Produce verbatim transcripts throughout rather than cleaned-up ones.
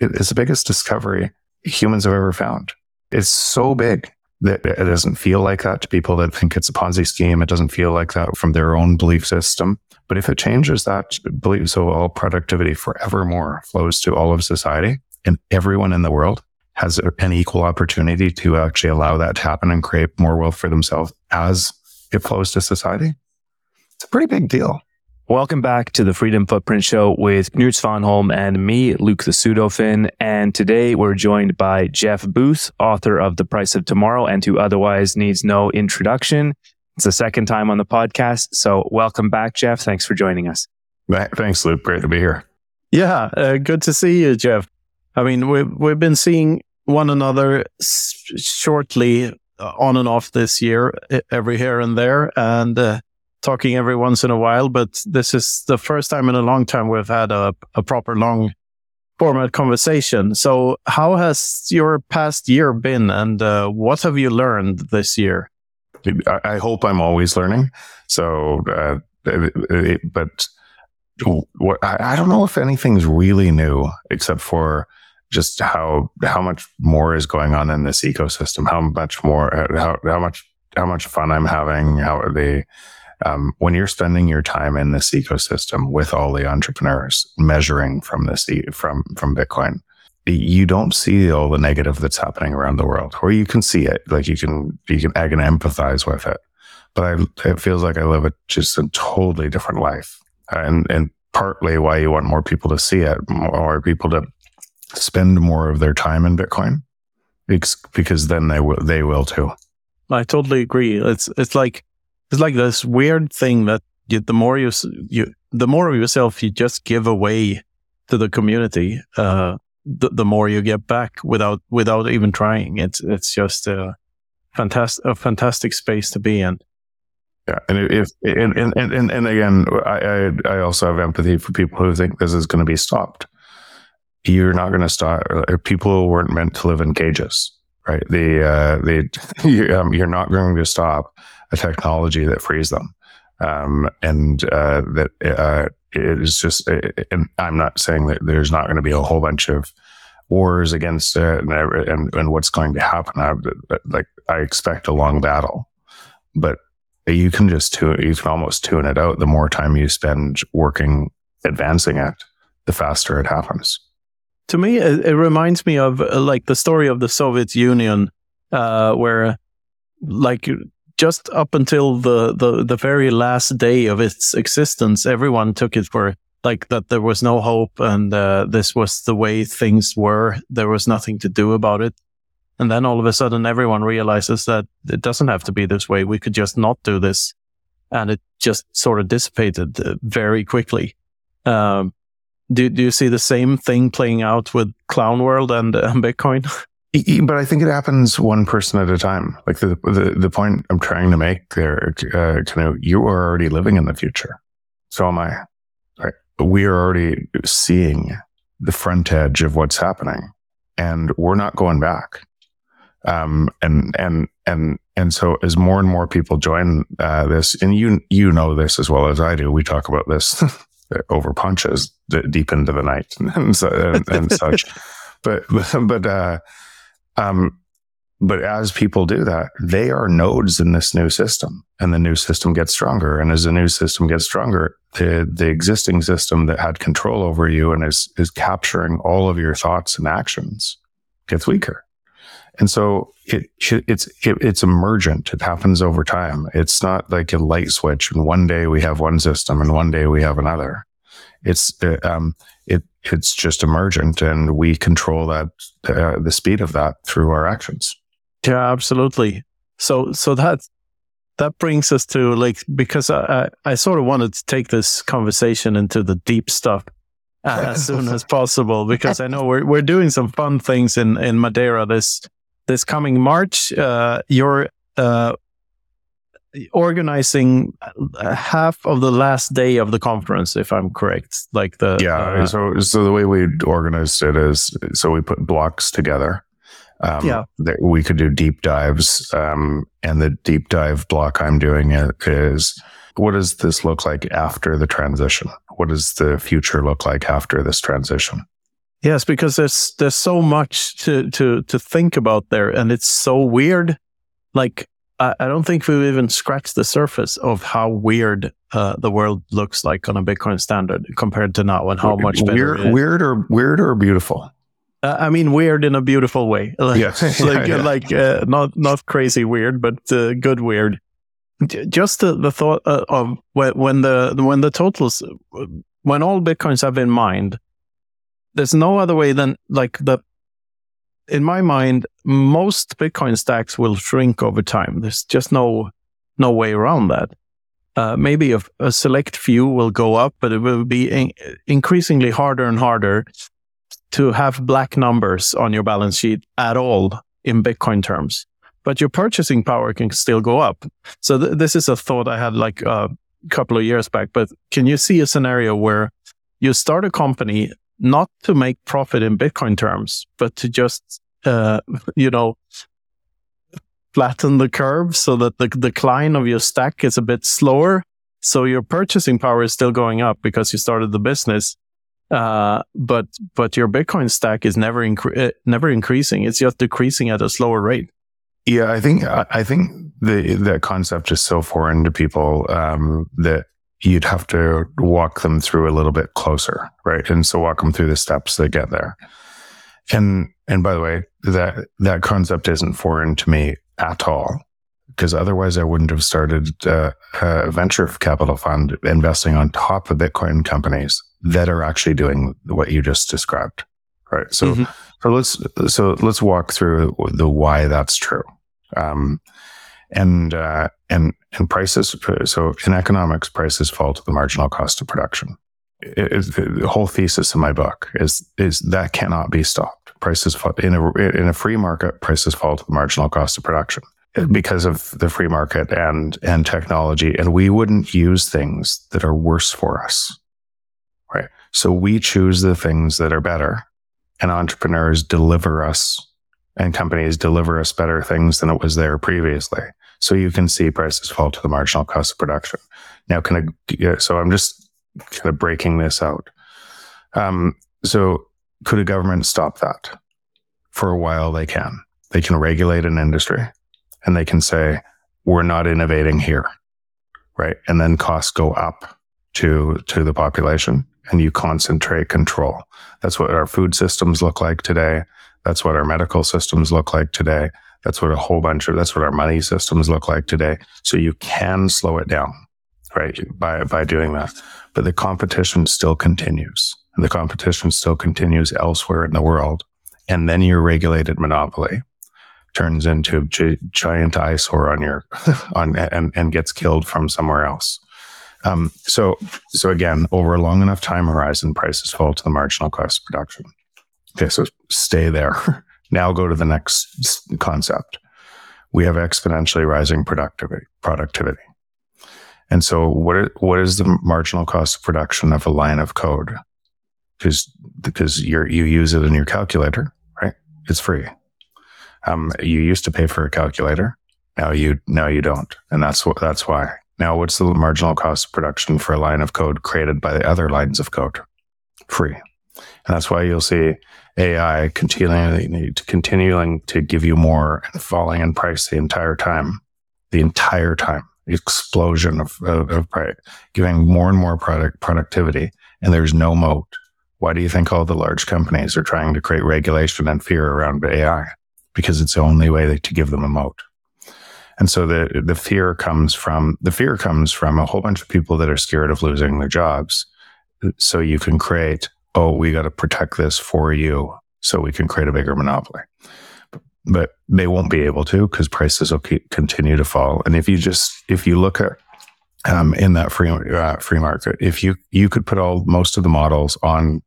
It is the biggest discovery humans have ever found. It's so big that it doesn't feel like that to people that think it's a Ponzi scheme. It doesn't feel like that from their own belief system. But if it changes that belief, so all productivity forevermore flows to all of society, and everyone in the world has an equal opportunity to actually allow that to happen and create more wealth for themselves as it flows to society, it's a pretty big deal. Welcome back to the Freedom Footprint Show with Knut Svanholm and me, Luke the Pseudophin. And today we're joined by Jeff Booth, author of The Price of Tomorrow and who otherwise needs no introduction. It's the second time on the podcast. So welcome back, Jeff. Thanks for joining us. Thanks, Luke. Great to be here. Yeah, uh, good to see you, Jeff. I mean, we've, we've been seeing one another s- shortly on and off this year, every here and there. And... Uh, talking every once in a while, but this is the first time in a long time we've had a, a proper long format conversation. So how has your past year been, and uh, what have you learned this year? I hope I'm always learning. So, uh, it, but what, I don't know if anything's really new, except for just how how much more is going on in this ecosystem, how much more, how, how much how much fun I'm having, how the Um, when you're spending your time in this ecosystem with all the entrepreneurs measuring from this from from Bitcoin, you don't see all the negative that's happening around the world, or you can see it, like you can you can, I can empathize with it. But I, it feels like I live a just a totally different life, and and partly why you want more people to see it, more people to spend more of their time in Bitcoin, because then they will they will too. I totally agree. It's it's like. It's like this weird thing that you, the more you, you, the more of yourself you just give away to the community, uh, the, the more you get back without without even trying. It's it's just a fantastic a fantastic space to be in. Yeah, and if and and and, and again, I, I I also have empathy for people who think this is going to be stopped. You're not going to stop. People weren't meant to live in cages, right? The uh, the you, um, you're not going to stop a technology that frees them. Um, and uh, that uh, it is just, it, and I'm not saying that there's not going to be a whole bunch of wars against it and, and, and what's going to happen. I, like, I expect a long battle, but you can just tune, you can almost tune it out. The more time you spend working, advancing it, the faster it happens. To me, it, it reminds me of uh, like the story of the Soviet Union, uh, where like, just up until the, the, the very last day of its existence, everyone took it for like that there was no hope and uh, this was the way things were. There was nothing to do about it. And then all of a sudden, everyone realizes that it doesn't have to be this way. We could just not do this. And it just sort of dissipated very quickly. Um, do, do you see the same thing playing out with Clown World and uh, Bitcoin? But I think it happens one person at a time. Like the the, the point I'm trying to make there, uh, kind of, you are already living in the future. So am I. Right? We are already seeing the front edge of what's happening, and we're not going back. Um, and and and and so as more and more people join uh, this, and you you know this as well as I do. We talk about this over punches d- deep into the night and so, and, and such. But but. Uh, Um, but as people do that, they are nodes in this new system, and the new system gets stronger. And as the new system gets stronger, the, the existing system that had control over you and is, is capturing all of your thoughts and actions gets weaker. And so it, it's, it, it's emergent. It happens over time. It's not like a light switch. And one day we have one system and one day we have another. It's, uh, um, it, It's just emergent, and we control that uh, the speed of that through our actions. Yeah, absolutely. So, so that that brings us to like because I I, I sort of wanted to take this conversation into the deep stuff uh, as soon as possible, because I know we're we're doing some fun things in, in Madeira this this coming March. Uh, you're uh, organizing half of the last day of the conference, if I'm correct. Like the yeah. Uh, so so the way we organized it is so we put blocks together. Um, yeah. That we could do deep dives, um, and the deep dive block I'm doing is what does this look like after the transition? What does the future look like after this transition? Yes, because there's there's so much to to to think about there, and it's so weird. Like I, I don't think we've even scratched the surface of how weird uh, the world looks like on a Bitcoin standard compared to now, and how much better. Weird, weird or weird or beautiful. Uh, I mean, weird in a beautiful way. Like, yes. like, yeah, yeah. like uh, not not crazy weird, but uh, good weird. Just the, the thought uh, of when the when the totals, when all Bitcoins have in mind, there's no other way than like the, in my mind, most Bitcoin stacks will shrink over time. There's just no no way around that. Uh, maybe a, a select few will go up, but it will be in, increasingly harder and harder to have black numbers on your balance sheet at all in Bitcoin terms. But your purchasing power can still go up. So th- this is a thought I had like a uh, couple of years back. But can you see a scenario where you start a company not to make profit in Bitcoin terms, but to just, uh, you know, flatten the curve so that the decline of your stack is a bit slower? So your purchasing power is still going up because you started the business. Uh, but but your Bitcoin stack is never incre- never increasing. It's just decreasing at a slower rate. Yeah, I think I think the that concept is so foreign to people um, that you'd have to walk them through a little bit closer, right? And so walk them through the steps that get there. And and by the way, that that concept isn't foreign to me at all, because otherwise I wouldn't have started uh, a venture capital fund investing on top of Bitcoin companies that are actually doing what you just described, right? So. Mm-hmm. So let's so let's walk through the why that's true, um, and uh, and and prices. So in economics, prices fall to the marginal cost of production. It, it, the whole thesis of my book is is that cannot be stopped. Prices fall, in a in a free market, prices fall to the marginal cost of production because of the free market and and technology. And we wouldn't use things that are worse for us, right? So we choose the things that are better. And entrepreneurs deliver us, and companies deliver us better things than it was there previously. So you can see prices fall to the marginal cost of production. Now, can I, so I'm just kind of breaking this out. Um, so could a government stop that? For a while, they can. They can regulate an industry, and they can say, we're not innovating here, right? And then costs go up to to the population. And you concentrate control. That's what our food systems look like today. That's what our medical systems look like today. That's what a whole bunch of, that's what our money systems look like today. So you can slow it down, right? By, by doing that. But the competition still continues. And the competition still continues elsewhere in the world. And then your regulated monopoly turns into a gi- giant eyesore on your, on, and, and gets killed from somewhere else. Um, so, so again, over a long enough time horizon, prices fall to the marginal cost of production. Okay. So stay there. Now go to the next concept. We have exponentially rising productivity, productivity. And so what, are, what is the marginal cost of production of a line of code? Cause, because you're, you use it in your calculator, right? It's free. Um, you used to pay for a calculator. Now you, now you don't. And that's what, that's why. Now, what's the marginal cost of production for a line of code created by the other lines of code? Free. And that's why you'll see A I continuing, continuing to give you more and falling in price the entire time. The entire time. Explosion of, of, of price. Giving more and more product productivity. And there's no moat. Why do you think all the large companies are trying to create regulation and fear around A I? Because it's the only way to give them a moat. And so the, the fear comes from, the fear comes from a whole bunch of people that are scared of losing their jobs. So you can create, oh, we got to protect this for you so we can create a bigger monopoly. But they won't be able to because prices will keep, continue to fall. And if you just, if you look at, um, in that free, uh, free market, if you, you could put all, most of the models on,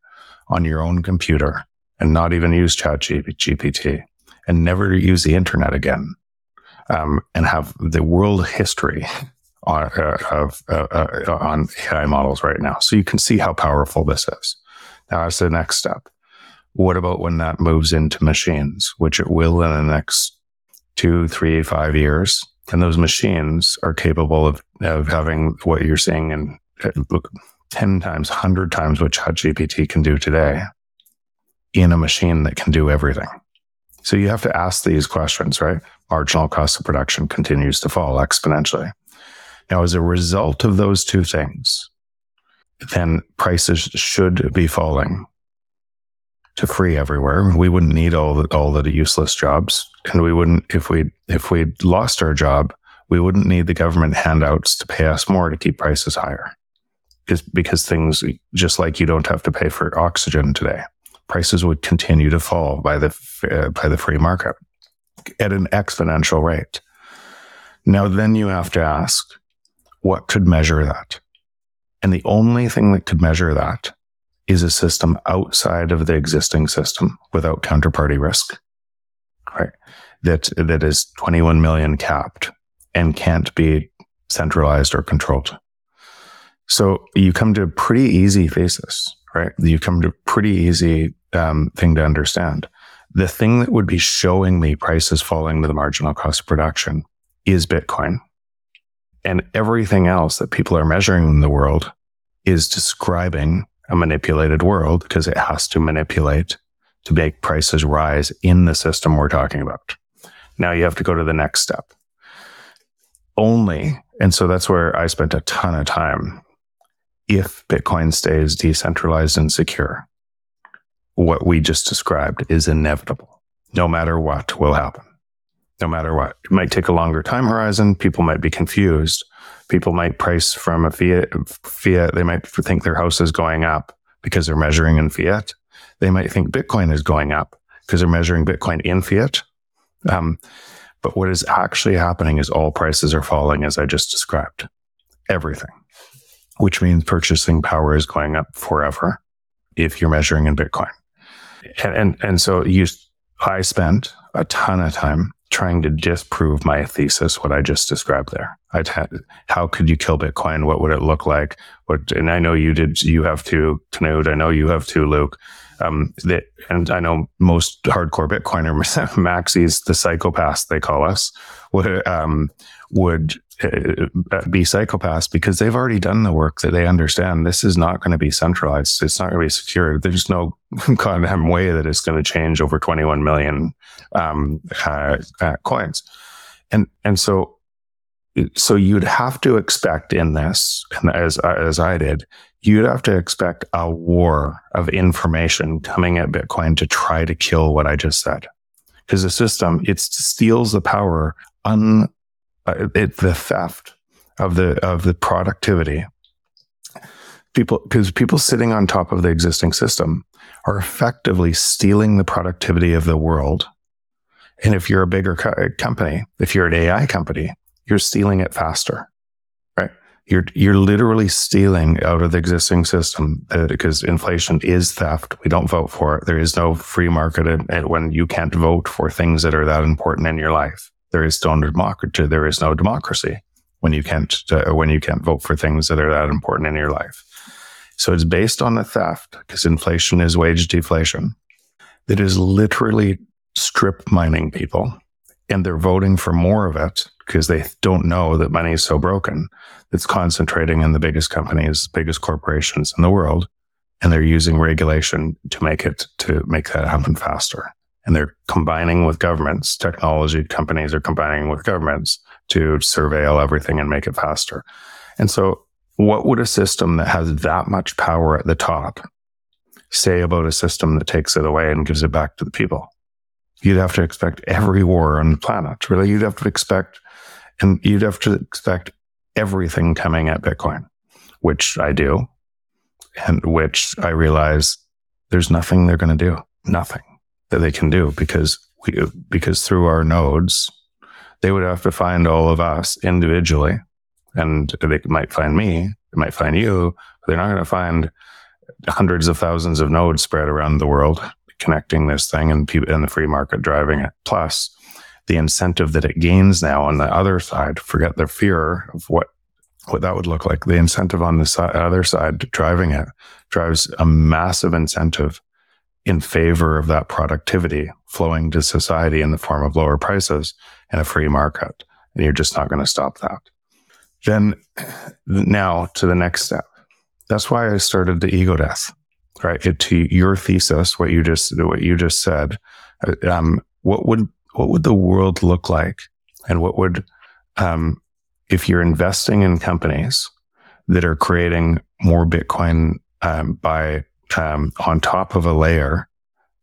on your own computer and not even use Chat G P T and never use the internet again. Um, and have the world history on, uh, of, uh, uh, on A I models right now. So you can see how powerful this is. Now, that's the next step. What about when that moves into machines, which it will in the next two, three, five years? And those machines are capable of, of having what you're seeing in ten times, one hundred times what Chat G P T can do today. in a machine that can do everything? So you have to ask these questions, right? Marginal cost of production continues to fall exponentially. Now, as a result of those two things, then prices should be falling to free everywhere. We wouldn't need all the, all the useless jobs, and we wouldn't if we if we lost our job, we wouldn't need the government handouts to pay us more to keep prices higher. Because because things, just like you don't have to pay for oxygen today, prices would continue to fall by the uh, by the free market at an exponential rate. Now, then you have to ask, what could measure that? And the only thing that could measure that is a system outside of the existing system without counterparty risk, right? That that is twenty-one million capped and can't be centralized or controlled. So you come to a pretty easy thesis, right? You come to a pretty easy um, thing to understand. The thing that would be showing me prices falling to the marginal cost of production is Bitcoin. And everything else that people are measuring in the world is describing a manipulated world, because it has to manipulate to make prices rise in the system we're talking about. Now you have to go to the next step. Only, and so that's where I spent a ton of time, if Bitcoin stays decentralized and secure, what we just described is inevitable. No matter what will happen. No matter what. It might take a longer time horizon. People might be confused. People might price from a fiat. fiat. They might think their house is going up because they're measuring in fiat. They might think Bitcoin is going up because they're measuring Bitcoin in fiat. Um, but what is actually happening is all prices are falling, as I just described. Everything. Which means purchasing power is going up forever if you're measuring in Bitcoin. And and, and so you, I spent a ton of time trying to disprove my thesis, what I just described there. I'd had, how could you kill Bitcoin? What would it look like? What? And I know you did. You have to, Knut. I know you have to, Luke. Um, that, and I know most hardcore Bitcoiner, maxis, the psychopaths they call us, would um, would uh, be psychopaths because they've already done the work that they understand. This is not going to be centralized. It's not going to be secure. There's no goddamn way that it's going to change over twenty-one million um, uh, uh, coins, and and so so you'd have to expect in this, and as as I did. You'd have to expect a war of information coming at Bitcoin to try to kill what I just said. Because the system, it steals the power, un, uh, it, the theft of the of the productivity. People, because people sitting on top of the existing system are effectively stealing the productivity of the world. And if you're a bigger co- company, if you're an A I company, you're stealing it faster. You're you're literally stealing out of the existing system uh, because inflation is theft. We don't vote for it. There is no free market in, in, when you can't vote for things that are that important in your life. There is no democracy. There is no democracy when you can't uh, when you can't vote for things that are that important in your life. So it's based on the theft because inflation is wage deflation. That is literally strip mining people, and they're voting for more of it. Because they don't know that money is so broken, it's concentrating in the biggest companies, biggest corporations in the world, and they're using regulation to make it to make that happen faster. And they're combining with governments, technology companies are combining with governments to surveil everything and make it faster. And so, what would a system that has that much power at the top say about a system that takes it away and gives it back to the people? You'd have to expect every war on the planet. Really, you'd have to expect. And you'd have to expect everything coming at Bitcoin, which I do, and which I realize there's nothing they're going to do, nothing that they can do, because we, because through our nodes, they would have to find all of us individually, and they might find me, they might find you, but they're not going to find hundreds of thousands of nodes spread around the world connecting this thing and people in the free market driving it. Plus, the incentive that it gains now on the other side, forget the fear of what, what that would look like. The incentive on the si- other side driving it drives a massive incentive in favor of that productivity flowing to society in the form of lower prices and a free market. And you're just not going to stop that. Then now to the next step. That's why I started the Ego Death. right? It, to your thesis, what you just what you just said, um, what would what would the world look like, and what would um, if you're investing in companies that are creating more Bitcoin um, by um, on top of a layer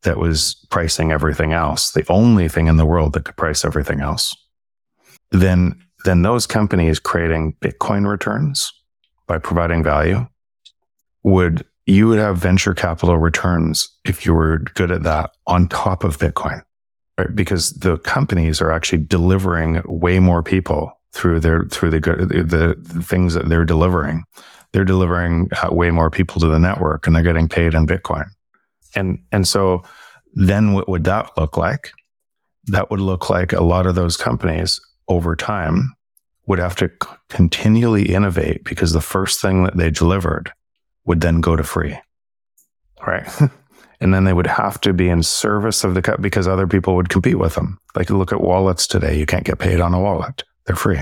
that was pricing everything else, the only thing in the world that could price everything else, then then those companies creating Bitcoin returns by providing value, would you would have venture capital returns if you were good at that on top of Bitcoin, right? Because the companies are actually delivering way more people through their through the the, the things that they're delivering. They're delivering uh, way more people to the network, and they're getting paid in Bitcoin. And and so then what would that look like? That would look like a lot of those companies over time would have to c- continually innovate, because the first thing that they delivered would then go to free, right? And then they would have to be in service of the cut, because other people would compete with them. Like, look at wallets today. You can't get paid on a wallet. They're free.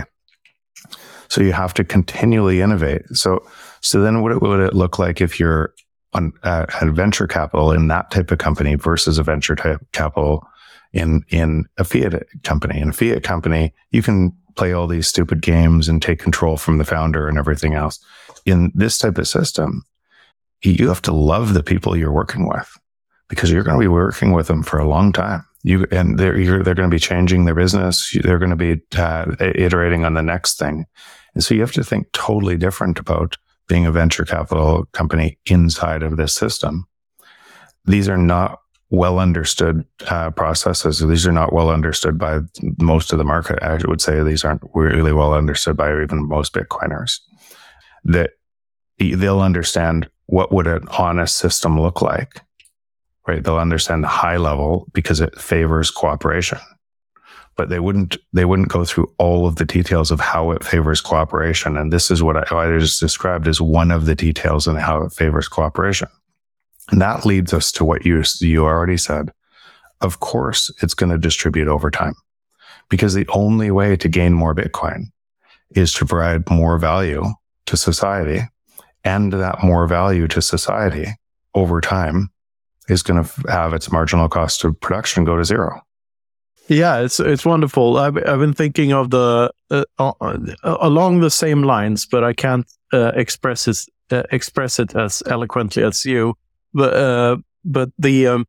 So you have to continually innovate. So so then what would it look like if you're on uh, venture capital in that type of company versus a venture type capital in in a fiat company? In a fiat company, you can play all these stupid games and take control from the founder and everything else. In this type of system, you have to love the people you're working with, because you're going to be working with them for a long time. You and they're you're, they're going to be changing their business. They're going to be uh, iterating on the next thing, and so you have to think totally different about being a venture capital company inside of this system. These are not well understood uh, processes. These are not well understood by most of the market. I would say these aren't really well understood by even most Bitcoiners. That they'll understand what would an honest system look like, right? They'll understand the high level because it favors cooperation, but they wouldn't they wouldn't go through all of the details of how it favors cooperation. And this is what I, what I just described as one of the details in how it favors cooperation. And that leads us to what you you already said. Of course, it's going to distribute over time, because the only way to gain more Bitcoin is to provide more value to society, and that more value to society over time is going to have its marginal cost of production go to zero. Yeah, it's it's wonderful. I've, I've been thinking of the uh, uh, along the same lines, but I can't uh, express it uh, express it as eloquently as you. But uh, but the um,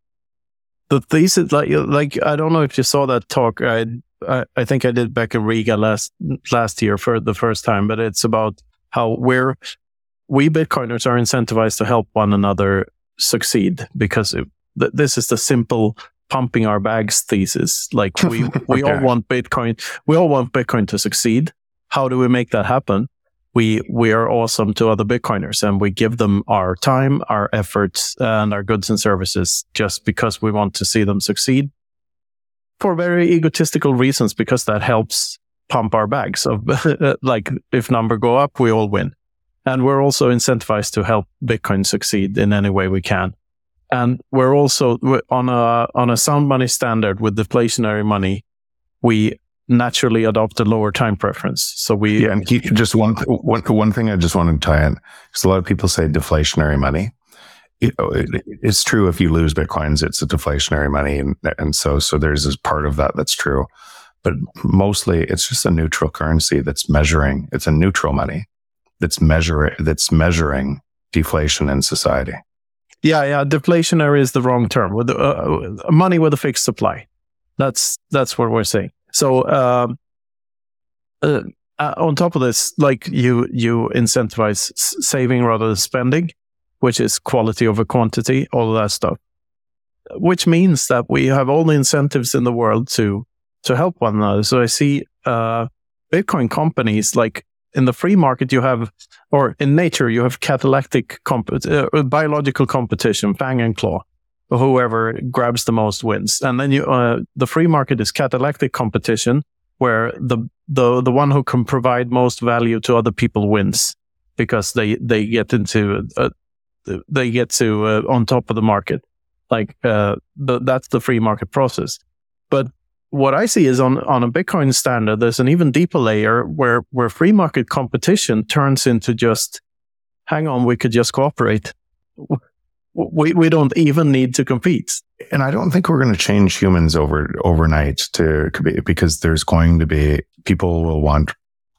the thesis, like like I don't know if you saw that talk. I, I I think I did back in Riga last last year for the first time. But it's about how we're we Bitcoiners are incentivized to help one another succeed, because it, th- this is the simple pumping our bags thesis. Like we we okay. all want Bitcoin. We all want Bitcoin to succeed. How do we make that happen? We we are awesome to other Bitcoiners, and we give them our time, our efforts, and our goods and services just because we want to see them succeed, for very egotistical reasons, because that helps pump our bags. Of like, if number go up, we all win. And we're also incentivized to help Bitcoin succeed in any way we can. And we're also we're on a on a sound money standard with deflationary money. We naturally adopt a lower time preference. So we yeah, and keep, just one, one one thing I just want to tie in, because a lot of people say deflationary money. You know, it, it's true if you lose Bitcoins, it's a deflationary money, and and so so there's this part of that that's true, but mostly it's just a neutral currency that's measuring. It's a neutral money that's measure that's measuring deflation in society. Yeah, yeah, deflationary is the wrong term. With uh, money with a fixed supply, that's that's what we're saying. So um, uh, uh, on top of this, like you, you incentivize s- saving rather than spending, which is quality over quantity, all of that stuff. Which means that we have all the incentives in the world to to help one another. So I see uh, Bitcoin companies, like in the free market, you have, or in nature, you have catalactic comp- uh, biological competition, fang and claw. Whoever grabs the most wins, and then you, uh, the free market is catalactic competition, where the the the one who can provide most value to other people wins, because they they get into uh, they get to uh, on top of the market. Like uh, the, that's the free market process. But what I see is on on a Bitcoin standard, there's an even deeper layer where where free market competition turns into just, hang on, we could just cooperate. we, we don't even need to compete. And I don't think we're going to change humans over overnight to because there's going to be people will want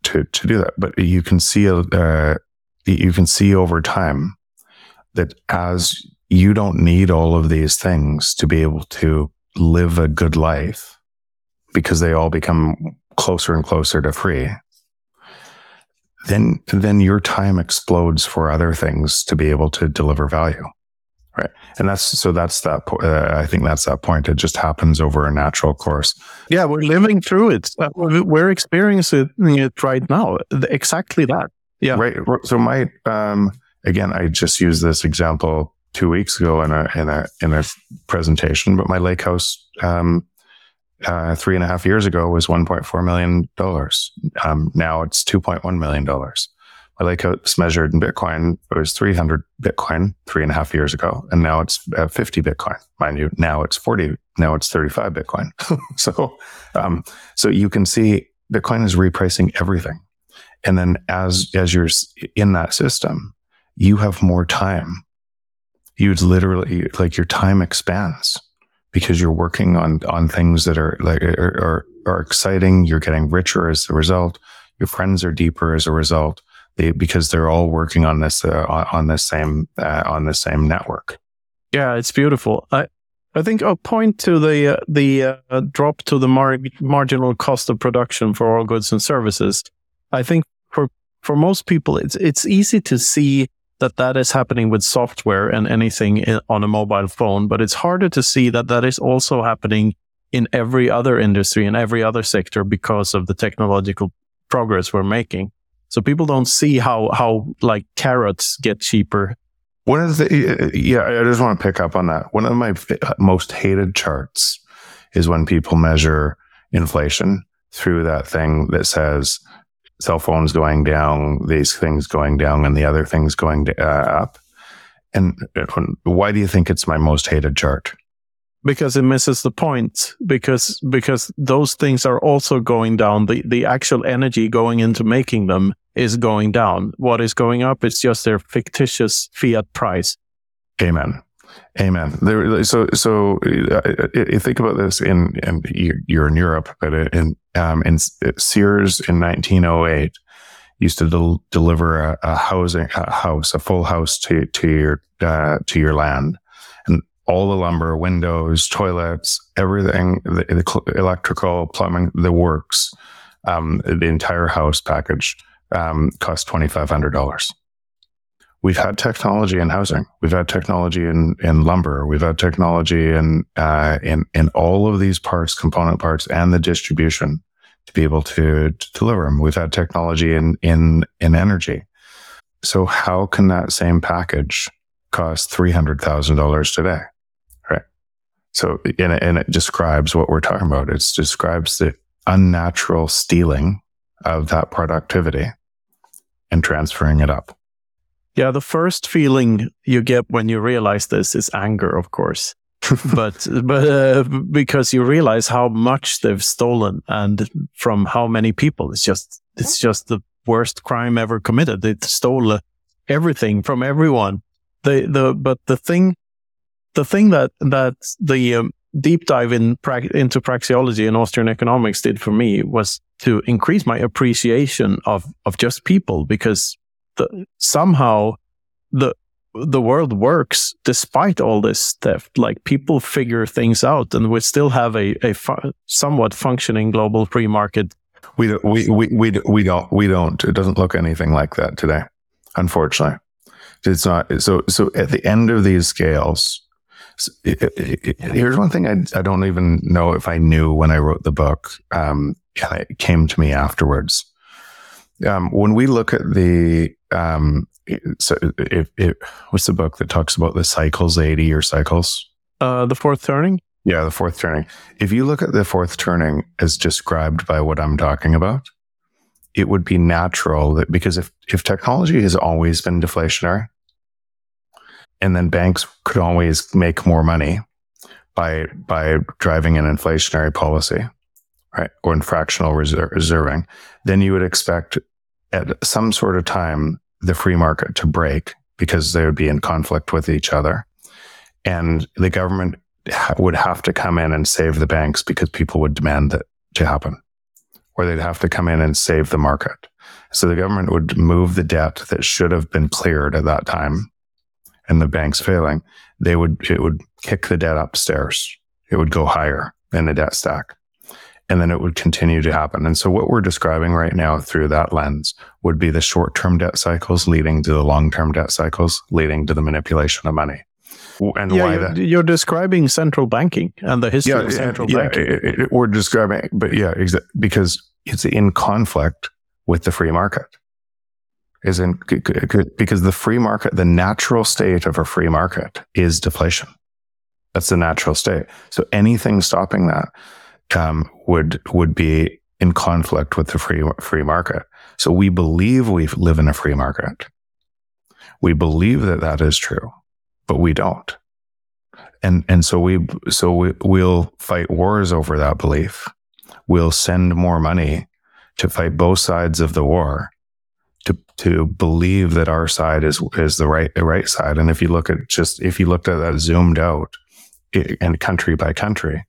to, to do that. But you can see uh, you can see over time that as you don't need all of these things to be able to live a good life because they all become closer and closer to free, then then your time explodes for other things to be able to deliver value, right? And that's so that's that. Uh, I think that's that point. It just happens over a natural course. Yeah, we're living through it. We're experiencing it right now. Exactly that. Yeah. Right. So my um, again, I just used this example two weeks ago in a in a in a presentation, but my lake house um, uh, three and a half years ago was one point four million dollars. Um, now it's two point one million dollars. My lake house measured in Bitcoin, it was three hundred Bitcoin three and a half years ago, and now it's uh, fifty Bitcoin, mind you. Now it's forty. Now it's thirty-five Bitcoin. so, um, so you can see Bitcoin is repricing everything, and then as as you're in that system, you have more time. You'd literally, like, your time expands because you're working on, on things that are like are, are are exciting. You're getting richer as a result. Your friends are deeper as a result. They because they're all working on this uh, on this same uh, on the same network. Yeah, it's beautiful. I I think I'll point to the uh, the uh, drop to the mar- marginal cost of production for all goods and services. I think for for most people, it's it's easy to see that that is happening with software and anything on a mobile phone, but it's harder to see that that is also happening in every other industry and every other sector because of the technological progress we're making. So people don't see how, how like carrots get cheaper. One of the, yeah, I just want to pick up on that. One of my most hated charts is when people measure inflation through that thing that says, cell phones going down, these things going down, and the other things going to, uh, up. And why do you think it's my most hated chart? Because it misses the point. Because because those things are also going down. The the actual energy going into making them is going down. What is going up is just their fictitious fiat price. Amen. Amen. There, so, so uh, think about this. In, in you're in Europe, but in um, in Sears in nineteen oh eight used to del- deliver a, a housing a house, a full house to to your uh, to your land, and all the lumber, windows, toilets, everything, the, the electrical, plumbing, the works, um, the entire house package um, cost twenty-five hundred dollars. We've had technology in housing. We've had technology in, in lumber. We've had technology in, uh, in, in all of these parts, component parts, and the distribution to be able to, to deliver them. We've had technology in, in, in energy. So how can that same package cost three hundred thousand dollars today? Right. So, and it, and it describes what we're talking about. It describes the unnatural stealing of that productivity and transferring it up. Yeah, the first feeling you get when you realize this is anger, of course, but but uh, because you realize how much they've stolen and from how many people. It's just it's just the worst crime ever committed. They stole everything from everyone. The the but the thing the thing that that the um, deep dive in pra- into praxeology and Austrian economics did for me was to increase my appreciation of of just people, because The, somehow the the world works despite all this theft. Like, people figure things out, and we still have a a fu- somewhat functioning global free market. We don't, we we we we don't we don't. It doesn't look anything like that today, unfortunately. It's not. So so at the end of these scales, it, it, it, here's one thing I I don't even know if I knew when I wrote the book. Um, it came to me afterwards. Um, when we look at the, um, so it, it, what's the book that talks about the cycles, the eighty-year cycles? Uh, The Fourth Turning? Yeah, The Fourth Turning. If you look at The Fourth Turning as described by what I'm talking about, it would be natural that, because if, if technology has always been deflationary, and then banks could always make more money by by driving an inflationary policy, right, or in fractional reserve, reserving, then you would expect at some sort of time the free market to break because they would be in conflict with each other. And the government ha- would have to come in and save the banks because people would demand that to happen. Or they'd have to come in and save the market. So the government would move the debt that should have been cleared at that time, and the banks failing, they would it would kick the debt upstairs. It would go higher in the debt stack. And then it would continue to happen. And so what we're describing right now through that lens would be the short-term debt cycles leading to the long-term debt cycles, leading to the manipulation of money. And yeah, why you're, the, you're describing central banking and the history yeah, of central yeah, banking. It, it, it, we're describing, but yeah, exa- because it's in conflict with the free market. Is in because the free market, the natural state of a free market is deflation. That's the natural state. So anything stopping that Um, would would be in conflict with the free free market. So we believe we live in a free market. We believe that that is true, but we don't. And and so we so we, we'll fight wars over that belief. We'll send more money to fight both sides of the war to to believe that our side is is the right the right side. And if you look at just if you looked at that zoomed out it, and country by country.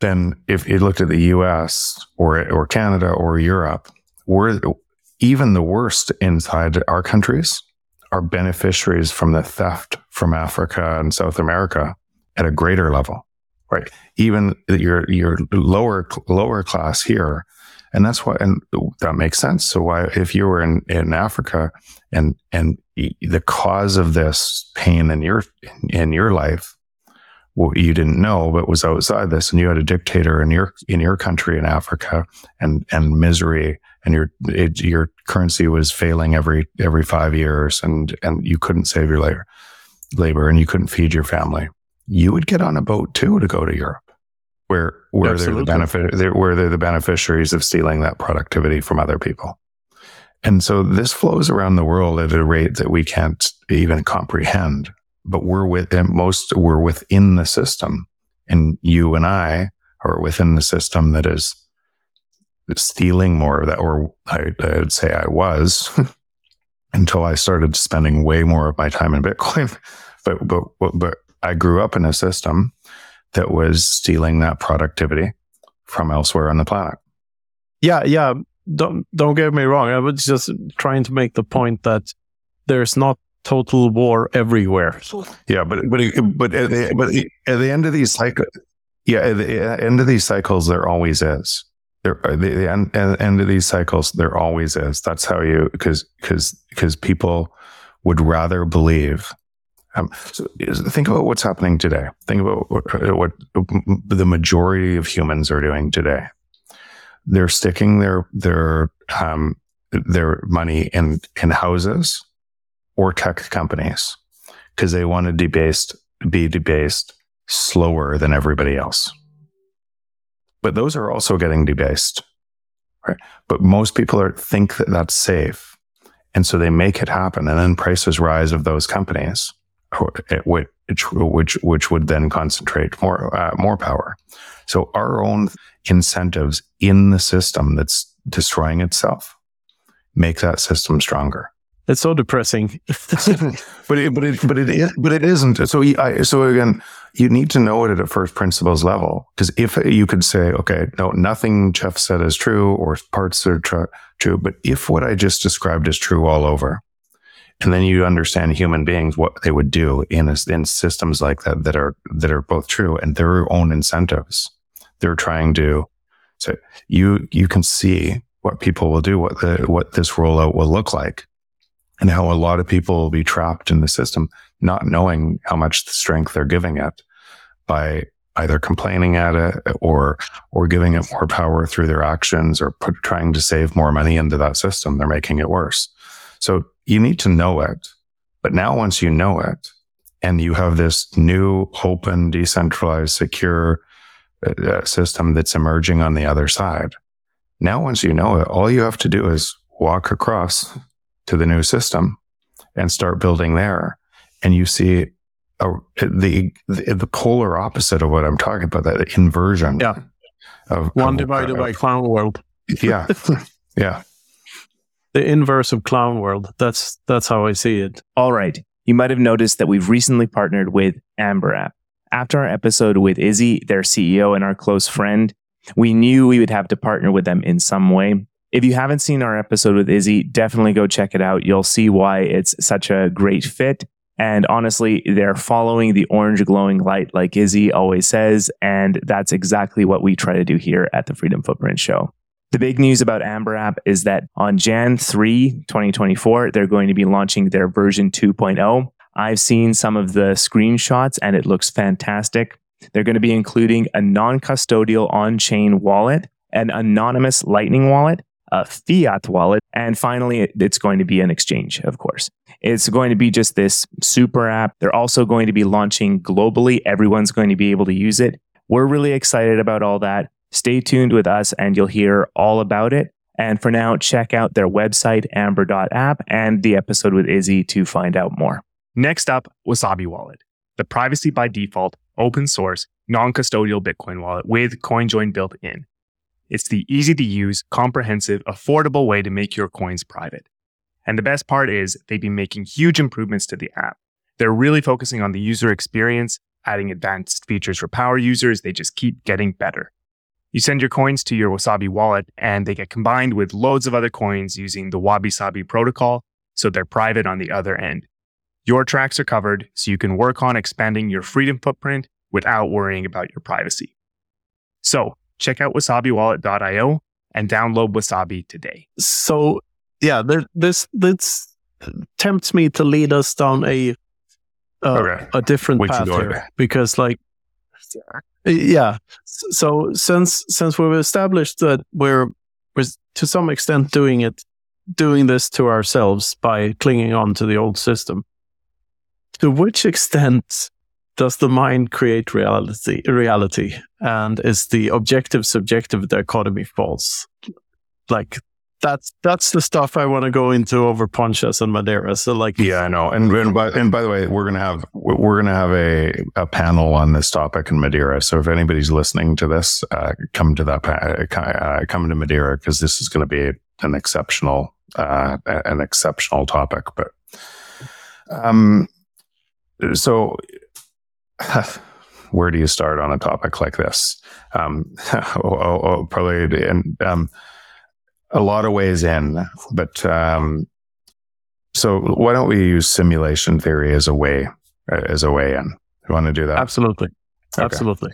Then if you looked at the U S or or Canada or Europe, we're even the worst inside our countries are beneficiaries from the theft from Africa and South America at a greater level, right? Even your your lower lower class here, and that's why, and that makes sense. So why, if you were in, in Africa and and the cause of this pain in your in your life. Well, you didn't know, but was outside this, and you had a dictator in your in your country in Africa, and and misery, and your it, your currency was failing every every five years, and and you couldn't save your labor, labor, and you couldn't feed your family. You would get on a boat too to go to Europe, where where they're the benefit they're, where they're the beneficiaries of stealing that productivity from other people, and so this flows around the world at a rate that we can't even comprehend. But we're with and most we're within the system, and you and I are within the system that is stealing more of that. Or I, I'd say I was until I started spending way more of my time in Bitcoin. But but but I grew up in a system that was stealing that productivity from elsewhere on the planet. Yeah, yeah. Don't don't get me wrong. I was just trying to make the point that there's not total war everywhere. Yeah, but but but at the, but at the end of these cycles, yeah, at the end of these cycles, there always is. There at the end, at the end of these cycles, there always is. That's how you because because because people would rather believe. Um, so think about what's happening today. Think about what, what the majority of humans are doing today. They're sticking their their um their money in in houses. Or tech companies, because they want to debased, be debased slower than everybody else. But those are also getting debased, right? But most people are, think that that's safe, and so they make it happen, and then prices rise of those companies, which which which would then concentrate more uh, more power. So our own incentives in the system that's destroying itself make that system stronger. It's so depressing, but it, but it but it is but it isn't. So I, so again, you need to know it at a first principles level, because if you could say, okay, no, nothing Jeff said is true, or parts are tr- true, but if what I just described is true all over, and then you understand human beings what they would do in a, in systems like that that are that are both true and their own incentives, they're trying to. So you you can see what people will do, what the what this rollout will look like. And how a lot of people will be trapped in the system, not knowing how much strength they're giving it by either complaining at it or or giving it more power through their actions or put, trying to save more money into that system. They're making it worse. So you need to know it. But now once you know it and you have this new, open, decentralized, secure uh, system that's emerging on the other side, now once you know it, all you have to do is walk across to the new system and start building there, and you see a, the, the the polar opposite of what I'm talking about, that inversion. Yeah, of, one of, divided of, by Clown World. Yeah, yeah. The inverse of Clown World. That's that's how I see it. All right. You might have noticed that we've recently partnered with Amber App. After our episode with Izzy, their C E O and our close friend, we knew we would have to partner with them in some way. If you haven't seen our episode with Izzy, definitely go check it out. You'll see why it's such a great fit. And honestly, they're following the orange glowing light, like Izzy always says. And that's exactly what we try to do here at the Freedom Footprint Show. The big news about Amber App is that on January third, twenty twenty-four, they're going to be launching their version two point oh. I've seen some of the screenshots and it looks fantastic. They're going to be including a non-custodial on-chain wallet, an anonymous Lightning wallet, a fiat wallet, and finally, it's going to be an exchange, of course. It's going to be just this super app. They're also going to be launching globally. Everyone's going to be able to use it. We're really excited about all that. Stay tuned with us and you'll hear all about it. And for now, check out their website, amber dot app, and the episode with Izzy to find out more. Next up, Wasabi Wallet, the privacy by default, open source, non-custodial Bitcoin wallet with CoinJoin built in. It's the easy-to-use, comprehensive, affordable way to make your coins private. And the best part is they've been making huge improvements to the app. They're really focusing on the user experience, adding advanced features for power users. They just keep getting better. You send your coins to your Wasabi wallet, and they get combined with loads of other coins using the Wabi Sabi protocol, so they're private on the other end. Your tracks are covered, so you can work on expanding your freedom footprint without worrying about your privacy. So, check out wasabi wallet dot io and download Wasabi today. So, yeah, there, this this tempts me to lead us down a uh, okay. a different Which path door. here because, like, yeah. So since since we've established that we're, we're to some extent doing it, doing this to ourselves by clinging on to the old system, to which extent does the mind create reality, reality, and is the objective-subjective dichotomy false? Like, that's that's the stuff I want to go into over Ponchas and Madeira. So, like, yeah, I know. And and by, and by the way, we're gonna have we're gonna have a, a panel on this topic in Madeira. So if anybody's listening to this, uh, come to that uh, come to Madeira because this is going to be an exceptional uh, an exceptional topic. But um, so. Where do you start on a topic like this? Um, oh, oh, oh, probably in um, a lot of ways in, but um, so why don't we use simulation theory as a way as a way in? You want to do that? Absolutely, okay. absolutely.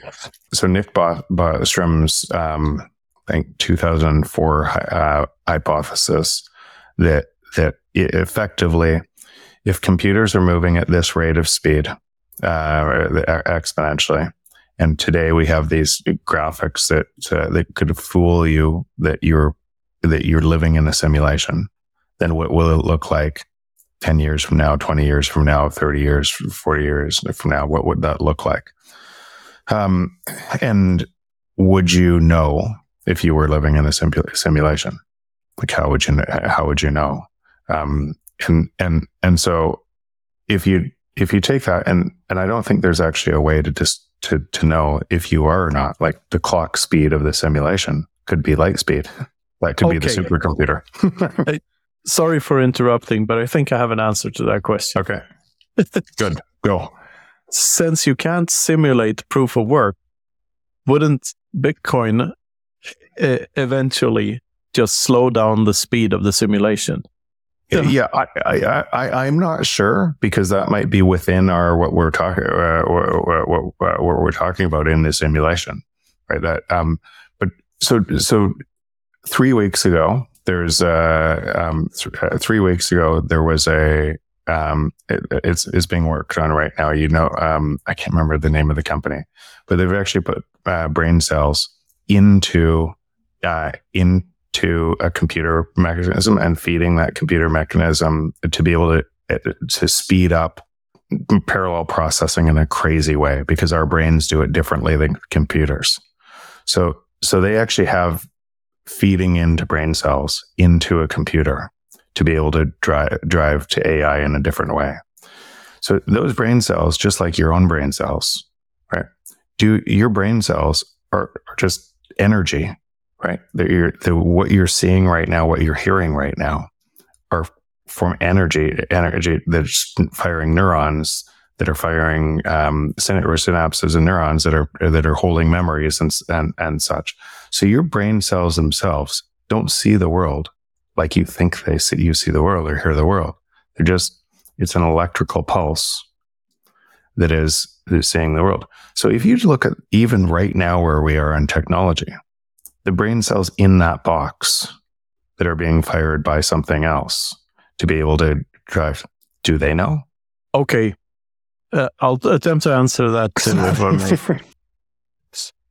So Nick Bostrom's, um, I think, two thousand four uh, hypothesis that that effectively, if computers are moving at this rate of speed. Uh, exponentially, and today we have these graphics that uh, that could fool you that you're that you're living in a simulation. Then what will it look like ten years from now, twenty years from now, thirty years, forty years from now? What would that look like? Um, and would you know if you were living in a simula- simulation? Like how would you how would you know? Um, and and and so if you If you take that, and, and I don't think there's actually a way to just to, to know if you are or not. Like the clock speed of the simulation could be light speed. That could okay. be the supercomputer. I, sorry for interrupting, but I think I have an answer to that question. Okay, good, go. Since you can't simulate proof of work, wouldn't Bitcoin uh, eventually just slow down the speed of the simulation? Yeah, I, I, I, I'm not sure because that might be within our what we're talking uh, what, what, what, what we're talking about in this simulation, right? That um, but so so three weeks ago there's uh um th- three weeks ago there was a um it, it's it's being worked on right now. You know um I can't remember the name of the company, but they've actually put uh, brain cells into uh in. to a computer mechanism and feeding that computer mechanism to be able to to speed up parallel processing in a crazy way because our brains do it differently than computers. So so they actually have feeding into brain cells into a computer to be able to drive drive to A I in a different way. So those brain cells, just like your own brain cells, right? Do your brain cells are, are just energy. Right, that you're, the, what you're seeing right now, what you're hearing right now, are from energy, energy that's firing neurons that are firing um, synapse or synapses and neurons that are that are holding memories and and and such. So your brain cells themselves don't see the world like you think they see. You see the world or hear the world. They're just it's an electrical pulse that is, is seeing the world. So if you look at even right now where we are in technology, the brain cells in that box that are being fired by something else to be able to drive. Do they know? Okay. Uh, I'll attempt to answer that too, if I may.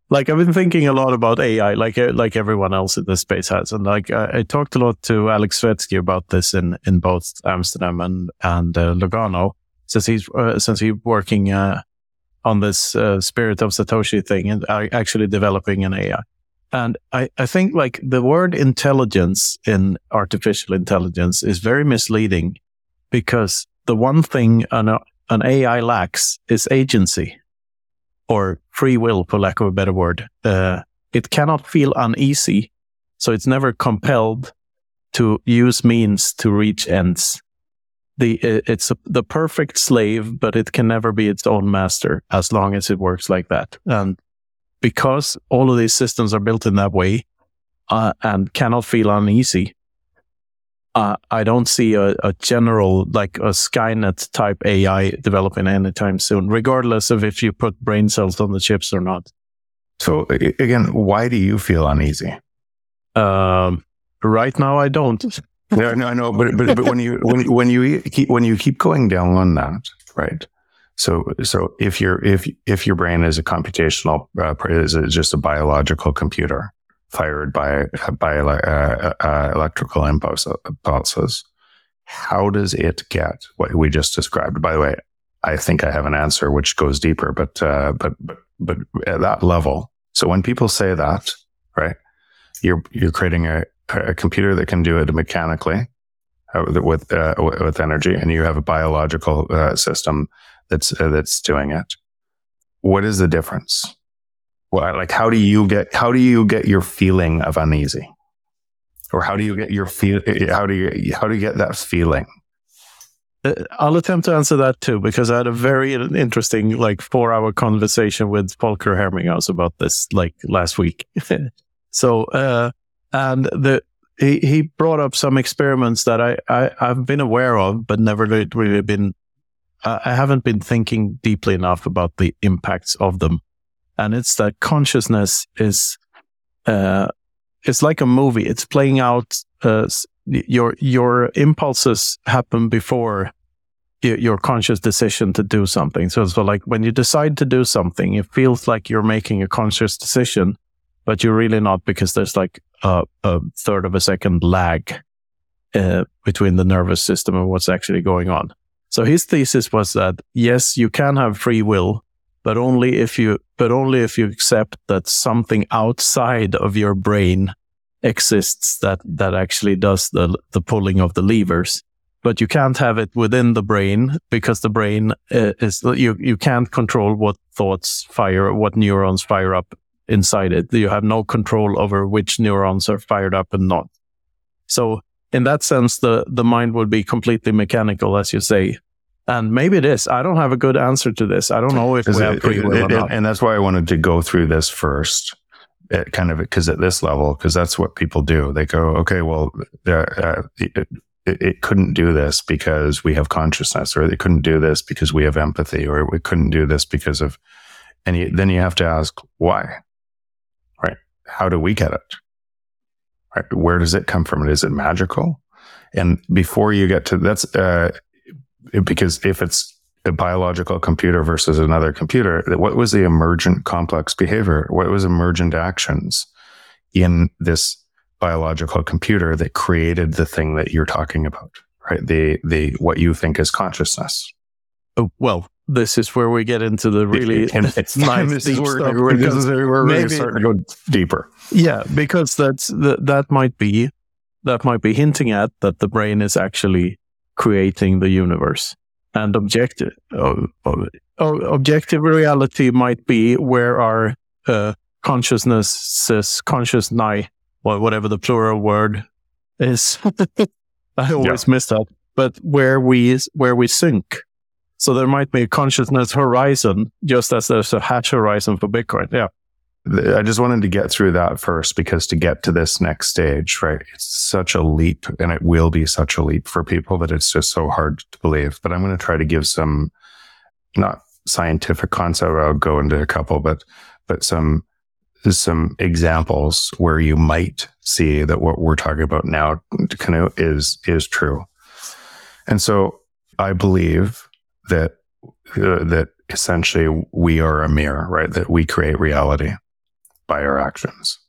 Like, I've been thinking a lot about A I, like like everyone else in this space has. And like I, I talked a lot to Alex Swetsky about this in, in both Amsterdam and, and uh, Lugano, since he's uh, since he's working uh, on this uh, Spirit of Satoshi thing and uh, actually developing an A I. And I, I think like the word intelligence in artificial intelligence is very misleading, because the one thing an, an A I lacks is agency, or free will, for lack of a better word. Uh, it cannot feel uneasy, so it's never compelled to use means to reach ends. The it's a, the perfect slave, but it can never be its own master as long as it works like that. And because all of these systems are built in that way uh, and cannot feel uneasy, uh, I don't see a, a general, like a Skynet type A I developing anytime soon, regardless of if you put brain cells on the chips or not. So again, why do you feel uneasy? Um, right now, I don't. no, no, I know, but but, but when you when when you keep when you keep going down on that, right? So, so if your if if your brain is a computational, uh, is just a biological computer fired by by uh, uh, electrical impulses, how does it get what we just described? By the way, I think I have an answer which goes deeper, but uh, but but but at that level. So when people say that, right, you're you're creating a, a computer that can do it mechanically uh, with uh, with energy, and you have a biological uh, system that's uh, that's doing it. What is the difference? Well, like, how do you get how do you get your feeling of uneasy, or how do you get your feel? How do you how do you get that feeling? Uh, I'll attempt to answer that too, because I had a very interesting like four hour conversation with Polker Herminghouse about this like last week. so uh, and the he he brought up some experiments that I, I I've been aware of, but never really been. I haven't been thinking deeply enough about the impacts of them. And it's that consciousness is, uh, it's like a movie. It's playing out, uh, your, your impulses happen before your, your conscious decision to do something. So, so like when you decide to do something, it feels like you're making a conscious decision, but you're really not, because there's like a, a third of a second lag, uh, between the nervous system and what's actually going on. So his thesis was that yes, you can have free will, but only if you but only if you accept that something outside of your brain exists that that actually does the the pulling of the levers. But you can't have it within the brain, because the brain is you you can't control what thoughts fire, what neurons fire up inside it. You have no control over which neurons are fired up and not. So in that sense, the, the mind would be completely mechanical, as you say. And maybe it is. I don't have a good answer to this. I don't know if we have free will or not. And that's why I wanted to go through this first, it kind of, because at this level, because that's what people do. They go, okay, well, uh, it, it, it couldn't do this because we have consciousness, or they couldn't do this because we have empathy, or we couldn't do this because of... And you, then you have to ask, why? Right? How do we get it? Where does it come from? Is it magical? And before you get to that's uh, because if it's a biological computer versus another computer, what was the emergent complex behavior? What was emergent actions in this biological computer that created the thing that you're talking about? Right, the the what you think is consciousness. Oh, well, this is where we get into the really nice deep stuff. This is where we're starting to go deeper. Yeah, because that's the, that might be that might be hinting at that the brain is actually creating the universe, and objective oh, oh, oh, objective reality might be where our uh, consciousnesses, consciousness, or whatever the plural word is. I always yeah. miss that. But where we where we sync. So there might be a consciousness horizon, just as there's a hash horizon for Bitcoin. Yeah. I just wanted to get through that first, because to get to this next stage, right, it's such a leap, and it will be such a leap for people that it's just so hard to believe. But I'm going to try to give some, not scientific concept, I'll go into a couple, but but some some examples where you might see that what we're talking about now kind of is, is true. And so I believe that uh, that essentially we are a mirror, right? That we create reality by our actions,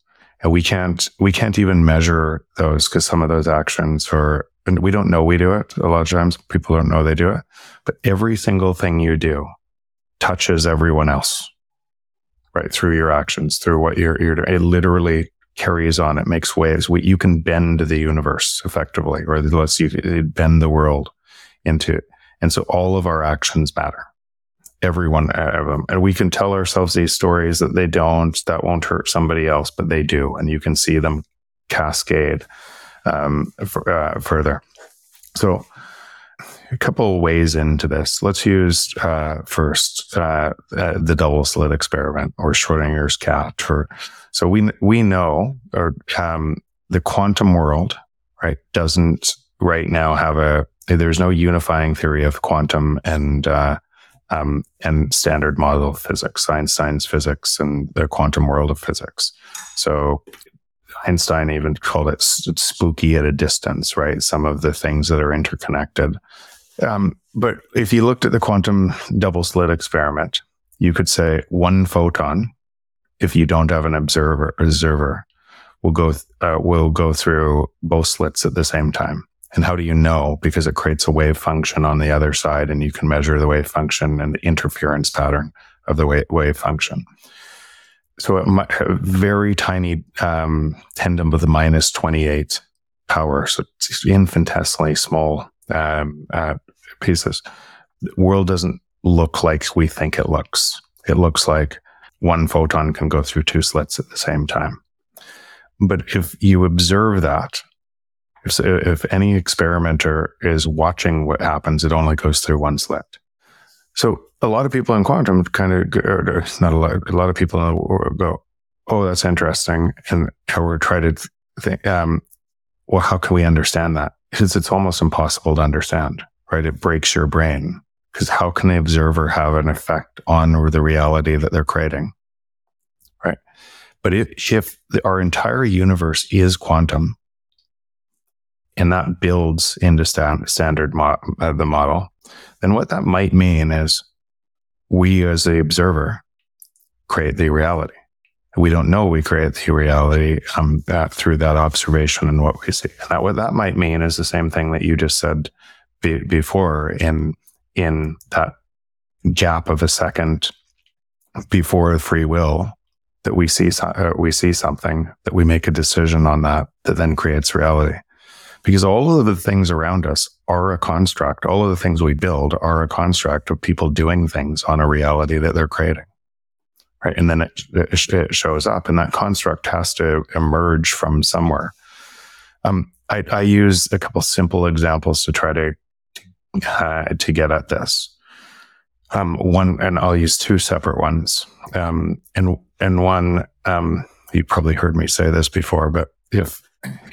and we can't we can't even measure those, because some of those actions are, and we don't know we do it. A lot of times people don't know they do it, but every single thing you do touches everyone else, right? Through your actions, through what you're, you're doing, it literally carries on. It makes waves. We, you can bend the universe effectively, or let's bend the world into it. And so all of our actions matter. Every one of them. And we can tell ourselves these stories that they don't, that won't hurt somebody else, but they do. And you can see them cascade um, for, uh, further. So a couple ways into this. Let's use uh, first uh, uh, the double slit experiment, or Schrödinger's cat. Or, so we we know or um, the quantum world, right, doesn't right now have a, there's no unifying theory of quantum and uh, Um, and standard model of physics, Einstein's physics and the quantum world of physics. So Einstein even called it spooky at a distance, right? Some of the things that are interconnected. Um, but if you looked at the quantum double slit experiment, you could say one photon, if you don't have an observer, observer will go th- uh, will go through both slits at the same time. And how do you know? Because it creates a wave function on the other side, and you can measure the wave function and the interference pattern of the wave, wave function. So a very tiny um, tandem of the minus twenty-eight power, so it's infinitesimally small um, uh, pieces. The world doesn't look like we think it looks. It looks like one photon can go through two slits at the same time. But if you observe that, If, if any experimenter is watching what happens, it only goes through one slit. So a lot of people in quantum kind of, not a lot, a lot of people go, oh, that's interesting. And or try to think, um, well, how can we understand that? Because it's almost impossible to understand, right? It breaks your brain. Because how can the observer have an effect on the reality that they're creating, right? But if, if the, our entire universe is quantum, and that builds into stand, standard mo- uh, the model, then what that might mean is we as the observer create the reality. We don't know we create the reality um, that, through that observation and what we see. And that, what that might mean is the same thing that you just said be, before in, in that gap of a second before free will, that we see, uh, we see something, that we make a decision on that, that then creates reality. Because all of the things around us are a construct. All of the things we build are a construct of people doing things on a reality that they're creating, right? And then it, it shows up, and that construct has to emerge from somewhere. Um, I, I use a couple simple examples to try to uh, to get at this. Um, one, and I'll use two separate ones. Um, and and one, um, you probably heard me say this before, but if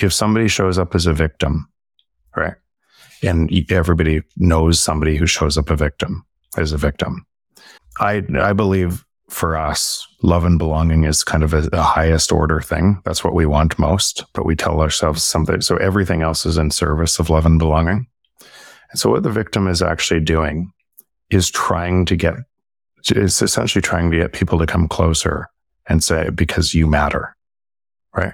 If somebody shows up as a victim, right, and everybody knows somebody who shows up a victim as a victim, I I believe for us, love and belonging is kind of a, a highest order thing. That's what we want most, but we tell ourselves something. So everything else is in service of love and belonging. And so what the victim is actually doing is trying to get, it's essentially trying to get people to come closer and say, because you matter, right?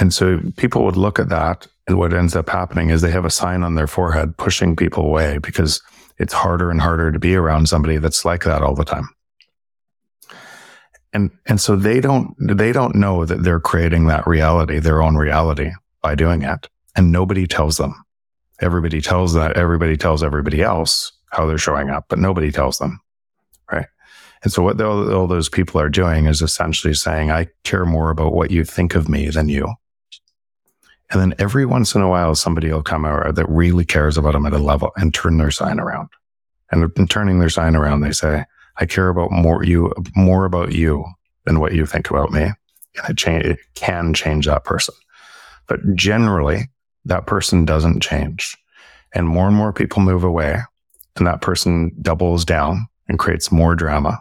And so people would look at that, and what ends up happening is they have a sign on their forehead pushing people away, because it's harder and harder to be around somebody that's like that all the time. And and so they don't they don't know that they're creating that reality, their own reality, by doing it. And nobody tells them. Everybody tells that everybody tells everybody else how they're showing up, but nobody tells them, right? And so what all those people are doing is essentially saying, I care more about what you think of me than you. And then every once in a while, somebody will come out that really cares about them at a level and turn their sign around. and have been turning their sign around. They say, I care about more you, more about you than what you think about me. And it, change, it can change that person. But generally, that person doesn't change. And more and more people move away, and that person doubles down and creates more drama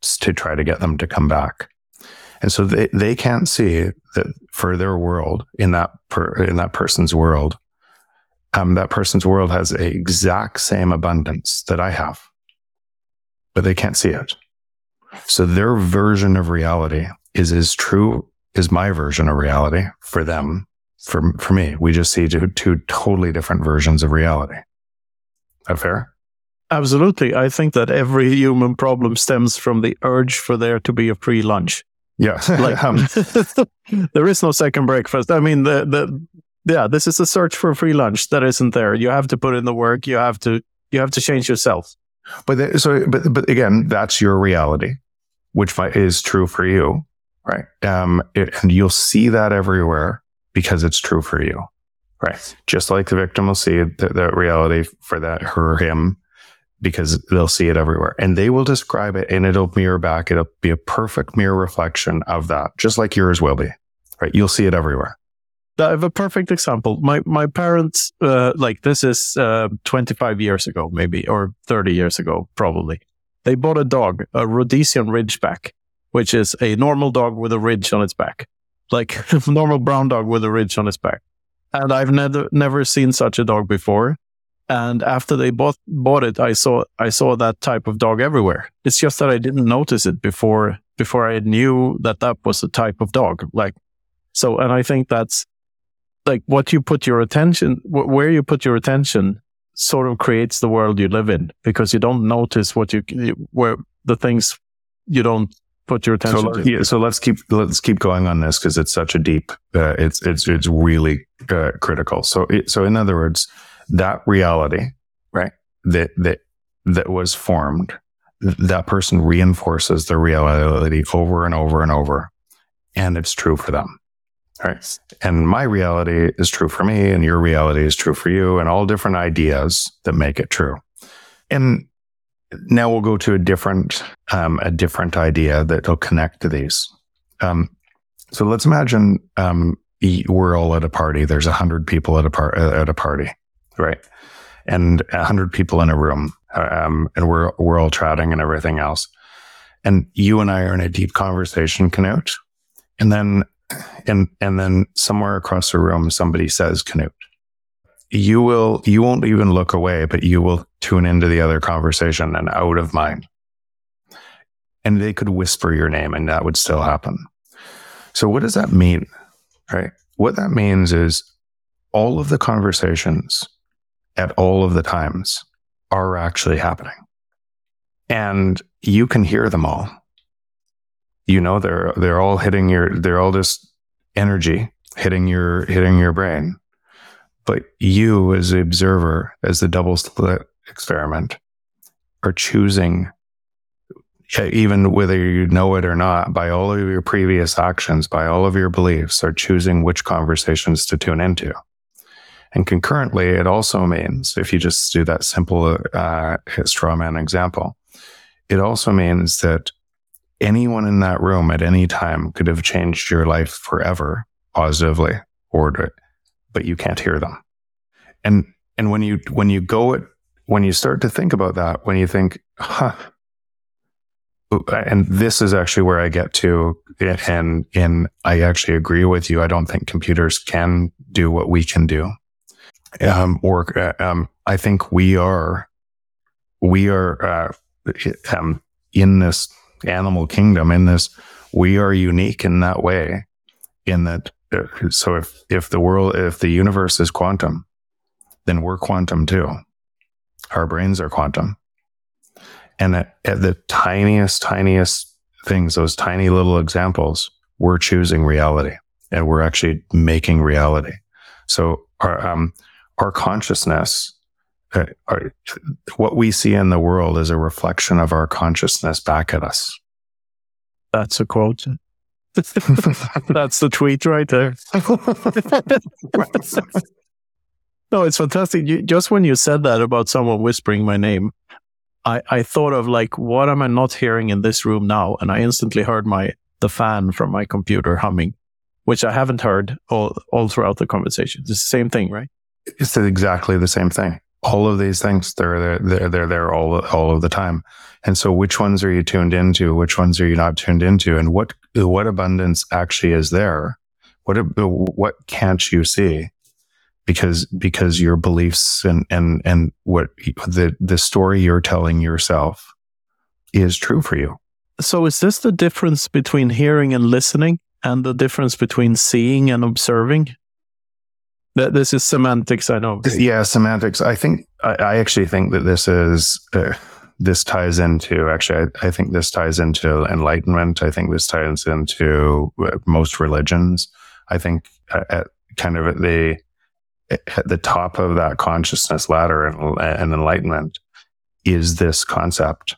to try to get them to come back. And so they, they can't see that for their world, in that per, in that person's world, um, that person's world has the exact same abundance that I have. But they can't see it. So their version of reality is as true as my version of reality for them, for, for me. We just see two, two totally different versions of reality. Is that fair? Absolutely. I think that every human problem stems from the urge for there to be a free lunch. Yeah. Like, um, there is no second breakfast. I mean, the the yeah, this is a search for a free lunch that isn't there. You have to put in the work. You have to you have to change yourself. But the, so, but but again, that's your reality, which is true for you, right? Um, it, and you'll see that everywhere because it's true for you, right? Just like the victim will see that, that reality for that her or him, because they'll see it everywhere, and they will describe it, and it'll mirror back. It'll be a perfect mirror reflection of that, just like yours will be, right? You'll see it everywhere. I have a perfect example. My my parents, uh, like this is uh, twenty-five years ago, maybe, or thirty years ago, probably. They bought a dog, a Rhodesian Ridgeback, which is a normal dog with a ridge on its back, like a normal brown dog with a ridge on its back. And I've never never seen such a dog before. And after they bought bought it, I saw I saw that type of dog everywhere. It's just that I didn't notice it before before I knew that that was a type of dog. Like, so, and I think that's. Like what you put your attention, where you put your attention, sort of creates the world you live in, because you don't notice what you where the things you don't put your attention. So, to. Yeah, so let's keep let's keep going on this, because it's such a deep. Uh, it's it's it's really uh, critical. So it, so in other words, that reality, right? That that that was formed. That person reinforces the reality over and over and over, and it's true for them. Right. And my reality is true for me, and your reality is true for you, and all different ideas that make it true. And now we'll go to a different, um, a different idea that'll connect to these. Um, so let's imagine um, we're all at a party. There's a hundred people at a par- at a party, right? And a hundred people in a room, um, and we're we're all chatting and everything else. And you and I are in a deep conversation, Knut, and then. And and then somewhere across the room, somebody says, Knut, you will, you won't even look away, but you will tune into the other conversation and out of mine. And they could whisper your name, and that would still happen. So what does that mean, right? What that means is all of the conversations at all of the times are actually happening. And you can hear them all. You know, they're they're all hitting your they're all just energy hitting your hitting your brain, but you as the observer, as the double slit experiment, are choosing, even whether you know it or not, by all of your previous actions, by all of your beliefs, are choosing which conversations to tune into. And concurrently, it also means, if you just do that simple uh, straw man example, it also means that anyone in that room at any time could have changed your life forever, positively, or but you can't hear them. And and when you when you go at when you start to think about that, when you think, huh, and this is actually where I get to, and and I actually agree with you. I don't think computers can do what we can do, um, or um, I think we are we are uh, um, in this. Animal kingdom in this, we are unique in that way, in that uh, so if if the world if the universe is quantum, then we're quantum too. Our brains are quantum, and at, at the tiniest tiniest things, those tiny little examples, we're choosing reality, and we're actually making reality. So our um our consciousness, Uh, our, what we see in the world is a reflection of our consciousness back at us. That's a quote. That's the tweet right there. No, it's fantastic. You, just when you said that about someone whispering my name, I, I thought of like, what am I not hearing in this room now? And I instantly heard my the fan from my computer humming, which I haven't heard all, all throughout the conversation. It's the same thing, right? It's exactly the same thing. All of these things, they're they're they're there all all of the time. And so, which ones are you tuned into? Which ones are you not tuned into? And what what abundance actually is there? What what can't you see? Because because your beliefs and and and what the the story you're telling yourself is true for you. So, is this the difference between hearing and listening, and the difference between seeing and observing? This is semantics, I know. Yeah, semantics. I think, I, I actually think that this is, uh, this ties into, actually, I, I think this ties into enlightenment. I think this ties into uh, most religions. I think uh, at kind of at the, at the top of that consciousness ladder and, and enlightenment is this concept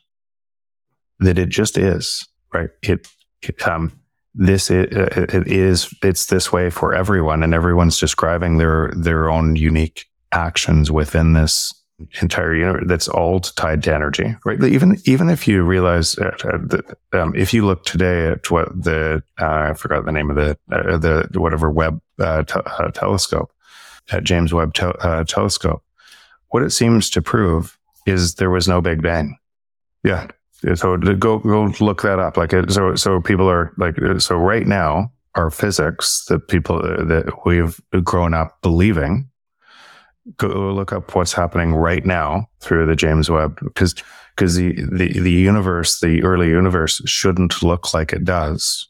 that it just is, right? It, it um, This is, it is, it's this way for everyone, and everyone's describing their, their own unique actions within this entire universe. That's all tied to energy, right? Even, even if you realize, uh, that, um, if you look today at what the, uh, I forgot the name of the, uh, the whatever Webb uh, t- uh, telescope, uh, James Webb te- uh, telescope, what it seems to prove is there was no Big Bang. Yeah. So go go look that up. Like so, so people are like so right now. Our physics, the people that we've grown up believing, go look up what's happening right now through the James Webb, because because the, the the universe, the early universe, shouldn't look like it does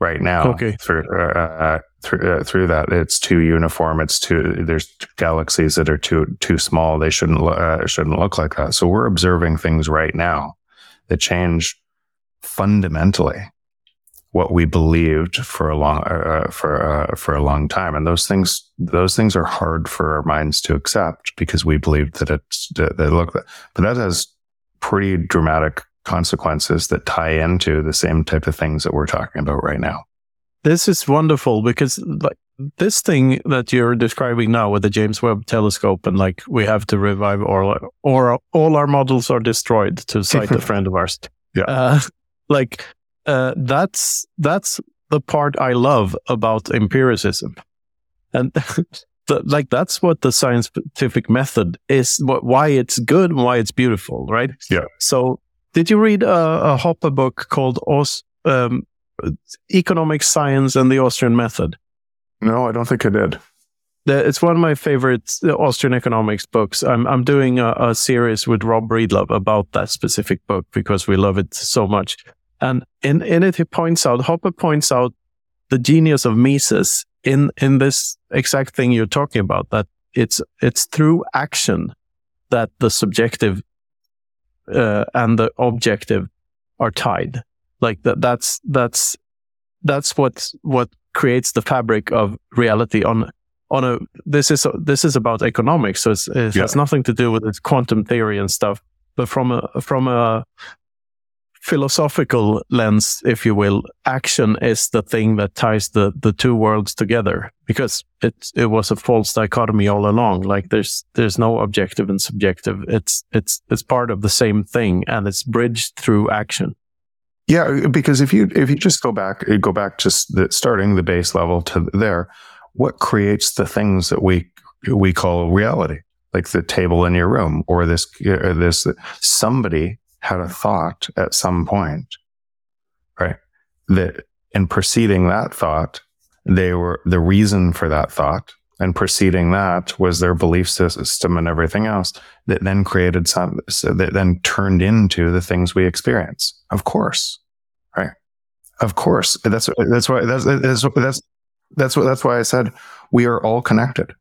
right now. Okay. Through uh, through, uh, through that, it's too uniform. It's too there's galaxies that are too too small. They shouldn't uh, shouldn't look like that. So we're observing things right now that change fundamentally what we believed for a long uh, for uh, for a long time. And those things those things are hard for our minds to accept because we believed that it's that they look. But that has pretty dramatic consequences that tie into the same type of things that we're talking about right now. This is wonderful because like this thing that you're describing now with the James Webb telescope and like we have to revive or or all our models are destroyed, to cite a friend of ours. Yeah, uh, like uh, that's that's the part I love about empiricism, and the, like that's what the scientific method is. What, why it's good and why it's beautiful, right? Yeah. So did you read a, a Hoppe book called Os? Um, Economic Science and the Austrian Method? No, I don't think I did. The, it's one of my favorite Austrian economics books. I'm I'm doing a, a series with Rob Breedlove about that specific book because we love it so much. And in, in it, he points out, Hoppe points out the genius of Mises in, in this exact thing you're talking about, that it's it's through action that the subjective uh, and the objective are tied. Like that, that's, that's, that's what, what creates the fabric of reality on, on a, this is, this is about economics. So it's, it yeah. has nothing to do with its quantum theory and stuff, but from a, from a philosophical lens, if you will, action is the thing that ties the, the two worlds together, because it, it was a false dichotomy all along. Like there's, there's no objective and subjective. It's, it's, it's part of the same thing and it's bridged through action. Yeah, because if you if you just go back, go back just the, starting the base level to there, what creates the things that we we call reality, like the table in your room or this or this somebody had a thought at some point, right? That and preceding that thought, they were the reason for that thought, and preceding that was their belief system and everything else that then created some so that then turned into the things we experience. Of course. Right. Of course. That's, that's why, that's, that's, that's, that's what, that's why I said we are all connected,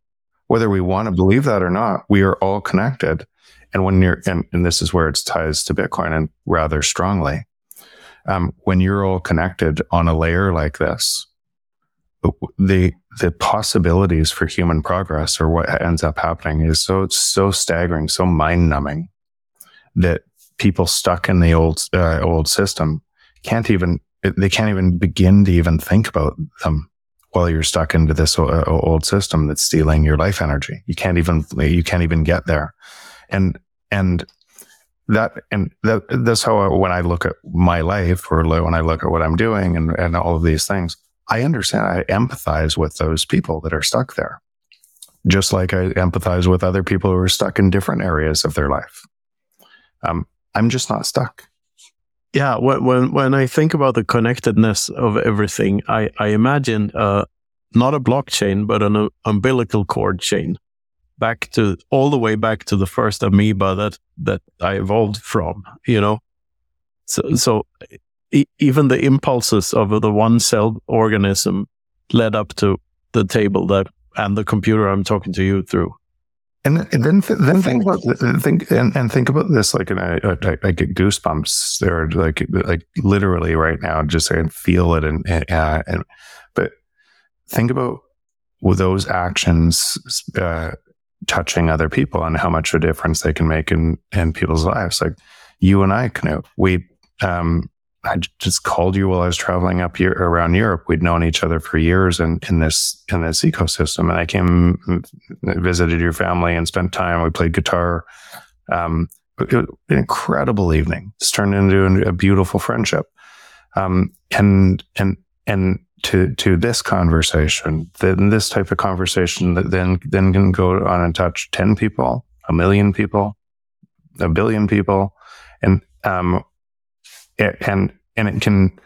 whether we want to believe that or not, we are all connected. And when you're, and, and this is where it ties to Bitcoin and rather strongly, um, when you're all connected on a layer like this, the, the possibilities for human progress or what ends up happening is so, so staggering, so mind numbing that people stuck in the old uh, old system can't even they can't even begin to even think about them while you're stuck into this old system that's stealing your life energy. You can't even, you can't even get there. And, and that, and that, that's how I, when I look at my life or when I look at what I'm doing and, and all of these things, I understand, I empathize with those people that are stuck there, just like I empathize with other people who are stuck in different areas of their life. Um, I'm just not stuck. Yeah, when when I think about the connectedness of everything, I, I imagine uh, not a blockchain, but an uh, umbilical cord chain, back to all the way back to the first amoeba that that I evolved from. You know, so so e- even the impulses of the one-celled organism led up to the table that and the computer I'm talking to you through. And then, th- then think about think and, and think about this. Like, and I, I, I get goosebumps. They're like, like literally right now. Just saying, feel it, and and, uh, and but think about with those actions uh, touching other people and how much of a difference they can make in, in people's lives. Like you and I, Knut, we. Um, I just called you while I was traveling up here around Europe. We'd known each other for years in, in this in this ecosystem. And I came, visited your family and spent time. We played guitar. Um, it was an incredible evening. It's turned into a beautiful friendship. Um, and and and to to this conversation, then this type of conversation that then then can go on and touch ten people, a million people, a billion people, and um. It, and and it can,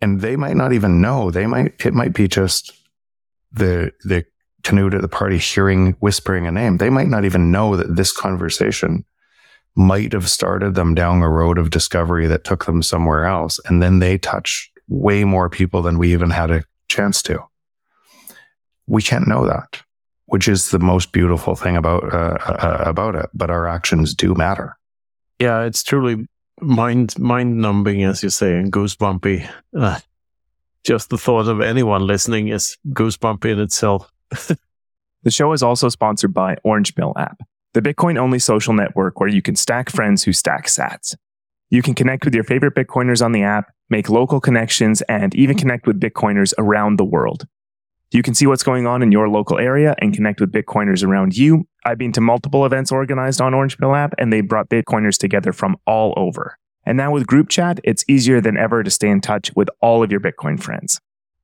and they might not even know. They might it might be just the the Knut at the party hearing whispering a name. They might not even know that this conversation might have started them down a road of discovery that took them somewhere else, and then they touch way more people than we even had a chance to. We can't know that, which is the most beautiful thing about uh, uh, about it. But our actions do matter. Yeah, it's truly Mind mind numbing, as you say, and goosebumpy. Uh, just the thought of anyone listening is goosebumpy in itself. The show is also sponsored by Orange Pill App, the Bitcoin-only social network where you can stack friends who stack sats. You can connect with your favorite Bitcoiners on the app, make local connections, and even connect with Bitcoiners around the world. You can see what's going on in your local area and connect with Bitcoiners around you. I've been to multiple events organized on Orange Pill App, and they brought Bitcoiners together from all over. And now with group chat, it's easier than ever to stay in touch with all of your Bitcoin friends.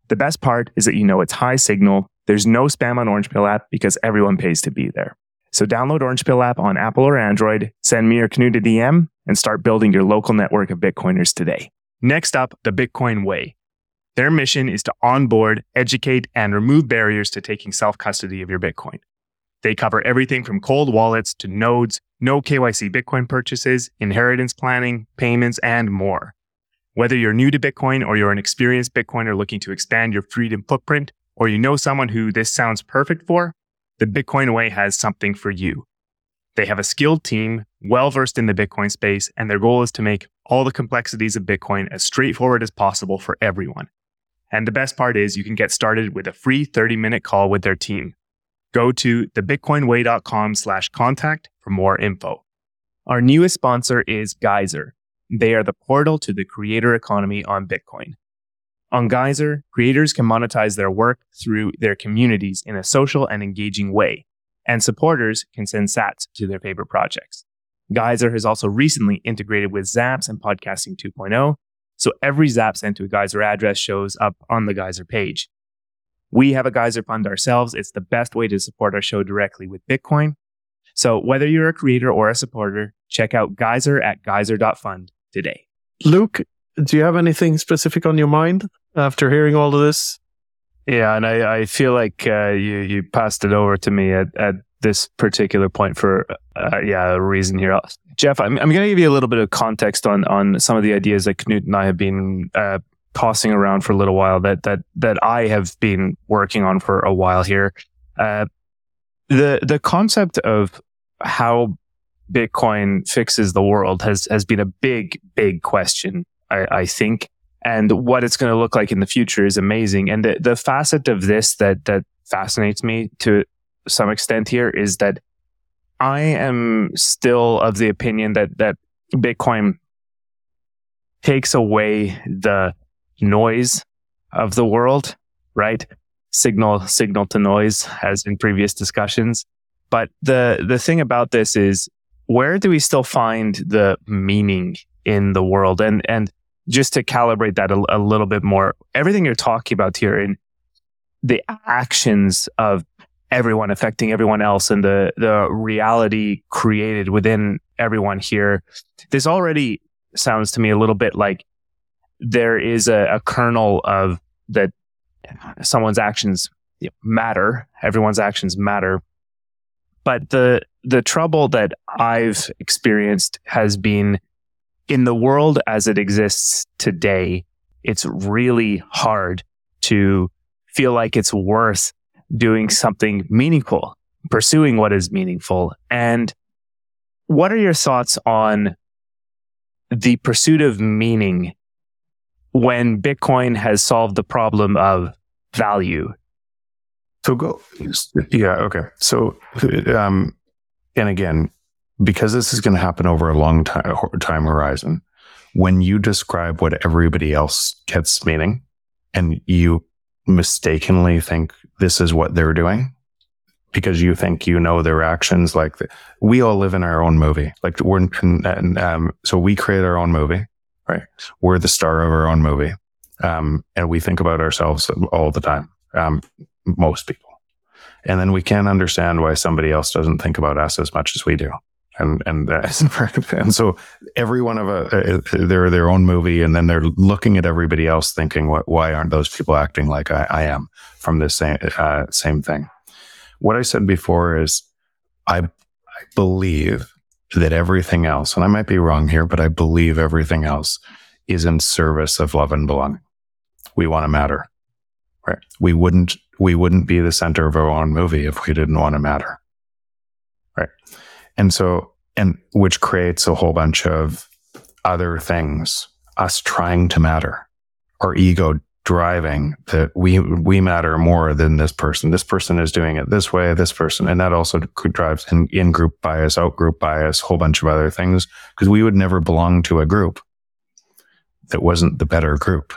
The best part is that you know it's high signal. There's no spam on Orange Pill App because everyone pays to be there. So download Orange Pill App on Apple or Android, send me or Knut a D M, and start building your local network of Bitcoiners today. Next up, The Bitcoin Way. Their mission is to onboard, educate, and remove barriers to taking self-custody of your Bitcoin. They cover everything from cold wallets to nodes, no K Y C Bitcoin purchases, inheritance planning, payments, and more. Whether you're new to Bitcoin or you're an experienced Bitcoiner looking to expand your freedom footprint, or you know someone who this sounds perfect for, the Bitcoin Way has something for you. They have a skilled team, well-versed in the Bitcoin space, and their goal is to make all the complexities of Bitcoin as straightforward as possible for everyone. And the best part is you can get started with a free thirty-minute call with their team. Go to thebitcoinway.com slash contact for more info. Our newest sponsor is Geyser. They are the portal to the creator economy on Bitcoin. On Geyser, creators can monetize their work through their communities in a social and engaging way, and supporters can send sats to their favorite projects. Geyser has also recently integrated with Zaps and Podcasting two point oh, so every Zap sent to a Geyser address shows up on the Geyser page. We have a Geyser fund ourselves. It's the best way to support our show directly with Bitcoin. So whether you're a creator or a supporter, check out Geyser at geyser dot fund today. Luke, do you have anything specific on your mind after hearing all of this? Yeah, and I, I feel like uh, you you passed it over to me at, at this particular point for uh, yeah a reason here. Jeff, I'm I'm going to give you a little bit of context on on some of the ideas that Knut and I have been Uh, tossing around for a little while that that that I have been working on for a while here. Uh, the the concept of how Bitcoin fixes the world has has been a big, big question, I, I think. And what it's going to look like in the future is amazing. And the, the facet of this that that fascinates me to some extent here is that I am still of the opinion that that Bitcoin takes away the noise of the world, right? signal signal to noise, as in previous discussions. But the the thing about this is, where do we still find the meaning in the world? And and just to calibrate that a, a little bit more, everything you're talking about here in the actions of everyone affecting everyone else and the the reality created within everyone here, this already sounds to me a little bit like there is a, a kernel of that someone's actions matter, everyone's actions matter. But the the trouble that I've experienced has been in the world as it exists today, it's really hard to feel like it's worth doing something meaningful, pursuing what is meaningful. And what are your thoughts on the pursuit of meaning when Bitcoin has solved the problem of value? So go, yeah, okay. So, um, and again, because this is going to happen over a long time, time horizon, when you describe what everybody else gets meaning and you mistakenly think this is what they're doing because you think you know their actions, like the, we all live in our own movie. Like we're and, um, so we create our own movie, right? We're the star of our own movie, um, and we think about ourselves all the time. Um, most people, and then we can't understand why somebody else doesn't think about us as much as we do. And and uh, and so every one of a uh, they're their own movie, and then they're looking at everybody else, thinking, "What? Why aren't those people acting like I, I am from this same uh, same thing?" What I said before is, I I believe that everything else, and I might be wrong here, but I believe everything else is in service of love and belonging. We want to matter, right? We wouldn't we wouldn't be the center of our own movie if we didn't want to matter, right? And so, and which creates a whole bunch of other things, us trying to matter, our ego driving that we we matter more than this person. This person is doing it this way, this person. And that also drives in, in-group bias, out-group bias, whole bunch of other things, because we would never belong to a group that wasn't the better group,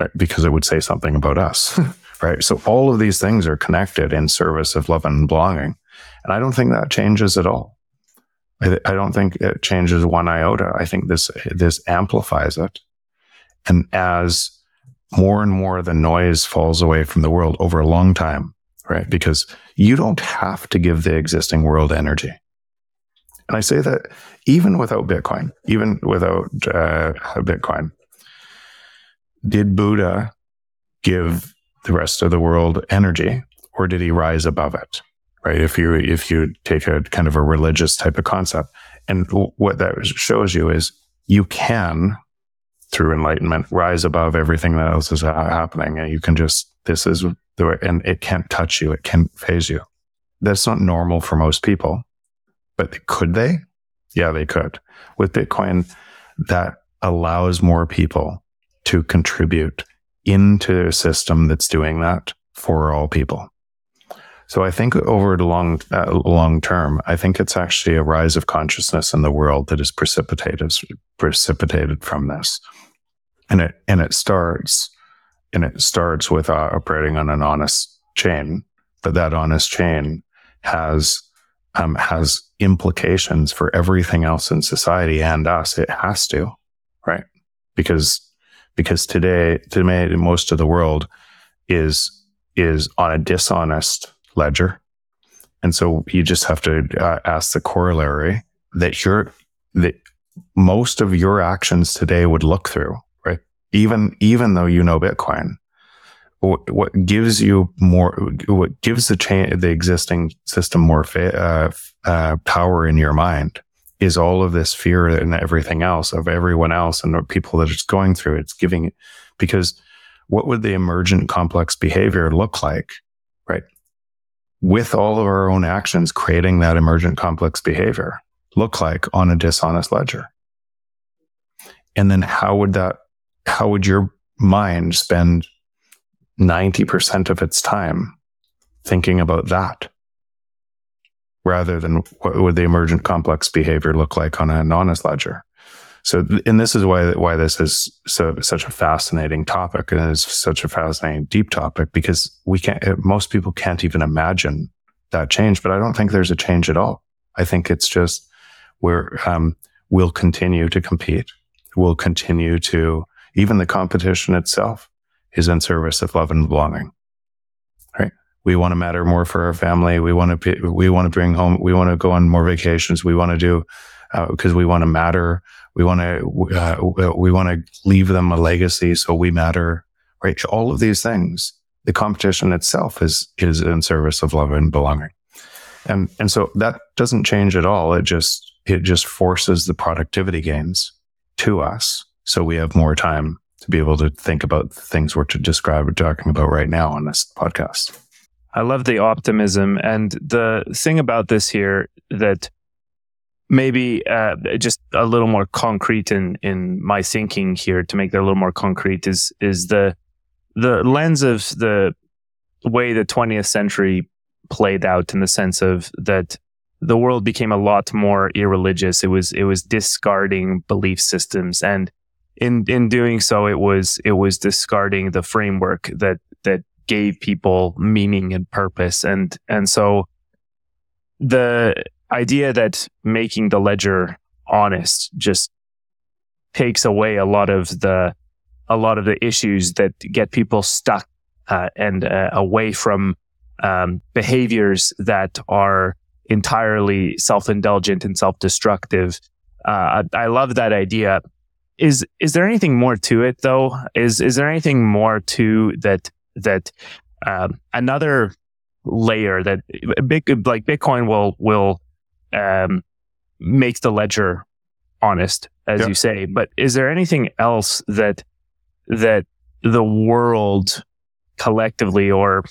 right? Because it would say something about us, right? So all of these things are connected in service of love and belonging. And I don't think that changes at all. I, th- I don't think it changes one iota. I think this this amplifies it. And as more and more of the noise falls away from the world over a long time, right? Because you don't have to give the existing world energy. And I say that even without Bitcoin, even without uh, Bitcoin, did Buddha give the rest of the world energy, or did he rise above it? Right. If you if you take a kind of a religious type of concept, and what that shows you is you can, through enlightenment, rise above everything that else is happening, and you can just this is the way, and it can't touch you, it can't phase you. That's not normal for most people, but could they? Yeah, they could. With Bitcoin, that allows more people to contribute into a system that's doing that for all people. So I think over the long uh, long term, I think it's actually a rise of consciousness in the world that is precipitated precipitated from this, and it and it starts and it starts with uh, operating on an honest chain, but that honest chain has um, has implications for everything else in society and us. It has to, right? Because because today, today most of the world is is on a dishonest ledger. And so you just have to uh, ask the corollary that your that most of your actions today would look through, right? Even even though you know Bitcoin, what, what gives you more, what gives the cha- the existing system more fa- uh, uh, power in your mind is all of this fear and everything else of everyone else and the people that it's going through. It's giving, because what would the emergent complex behavior look like, right? With all of our own actions creating that emergent complex behavior look like on a dishonest ledger? And then how would that, how would your mind spend ninety percent of its time thinking about that rather than what would the emergent complex behavior look like on an honest ledger? So, and this is why why this is so such a fascinating topic, and it's such a fascinating deep topic, because we can't. Most people can't even imagine that change. But I don't think there's a change at all. I think it's just we're um, we'll continue to compete. We'll continue to even the competition itself is in service of love and belonging. Right? We want to matter more for our family. We want to we want to bring home. We want to go on more vacations. We want to do. Because uh, we want to matter, we want to uh, we want to leave them a legacy, so we matter, right? All of these things, the competition itself is is in service of love and belonging, and and so that doesn't change at all. It just it just forces the productivity gains to us, so we have more time to be able to think about the things we're to describe or talking about right now on this podcast. I love the optimism, and the thing about this here that. Maybe uh, just a little more concrete in, in my thinking here to make that a little more concrete is is the the lens of the way the twentieth century played out, in the sense of that the world became a lot more irreligious. It was it was discarding belief systems, and in in doing so, it was it was discarding the framework that that gave people meaning and purpose, and and so the. Idea that making the ledger honest just takes away a lot of the a lot of the issues that get people stuck uh, and uh, away from um, behaviors that are entirely self-indulgent and self-destructive. Uh, I, I love that idea. Is is there anything more to it though? Is is there anything more to that that um, another layer that big like Bitcoin will will Um, makes the ledger honest, as yep. you say. But is there anything else that that the world collectively or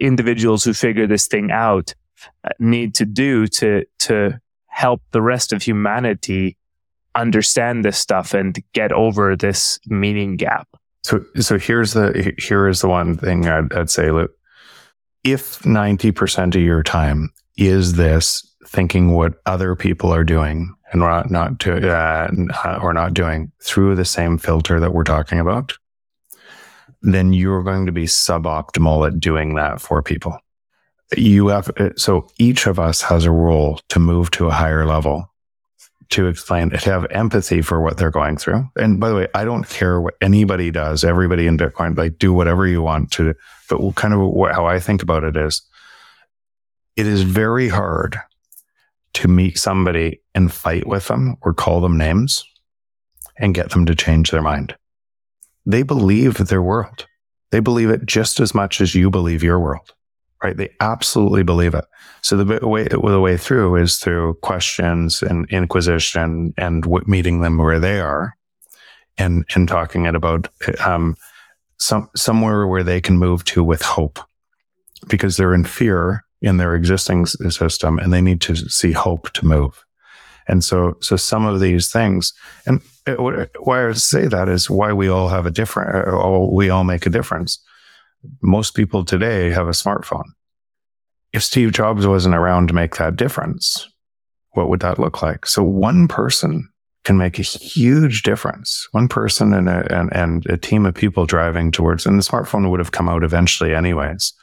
individuals who figure this thing out need to do to to help the rest of humanity understand this stuff and get over this meaning gap? So, so here's the here is the one thing I'd, I'd say, Luke. If ninety percent of your time is this. Thinking what other people are doing and not not to uh, or not doing through the same filter that we're talking about, then you're going to be suboptimal at doing that for people. You have so each of us has a role to move to a higher level, to explain, to have empathy for what they're going through. And by the way, I don't care what anybody does. Everybody in Bitcoin, like, do whatever you want to. But kind of how I think about it is, it is very hard. To meet somebody and fight with them or call them names and get them to change their mind. They believe their world. They believe it just as much as you believe your world, right? They absolutely believe it. So the way the way through is through questions and inquisition and meeting them where they are, and and talking it about um, some somewhere where they can move to with hope, because they're in fear. In their existing system, and they need to see hope to move. And so, so some of these things, and it, why I would say that is why we all have a different, all, we all make a difference. Most people today have a smartphone. If Steve Jobs wasn't around to make that difference, what would that look like? So one person can make a huge difference. One person and a, and, and a team of people driving towards, and the smartphone would have come out eventually anyways.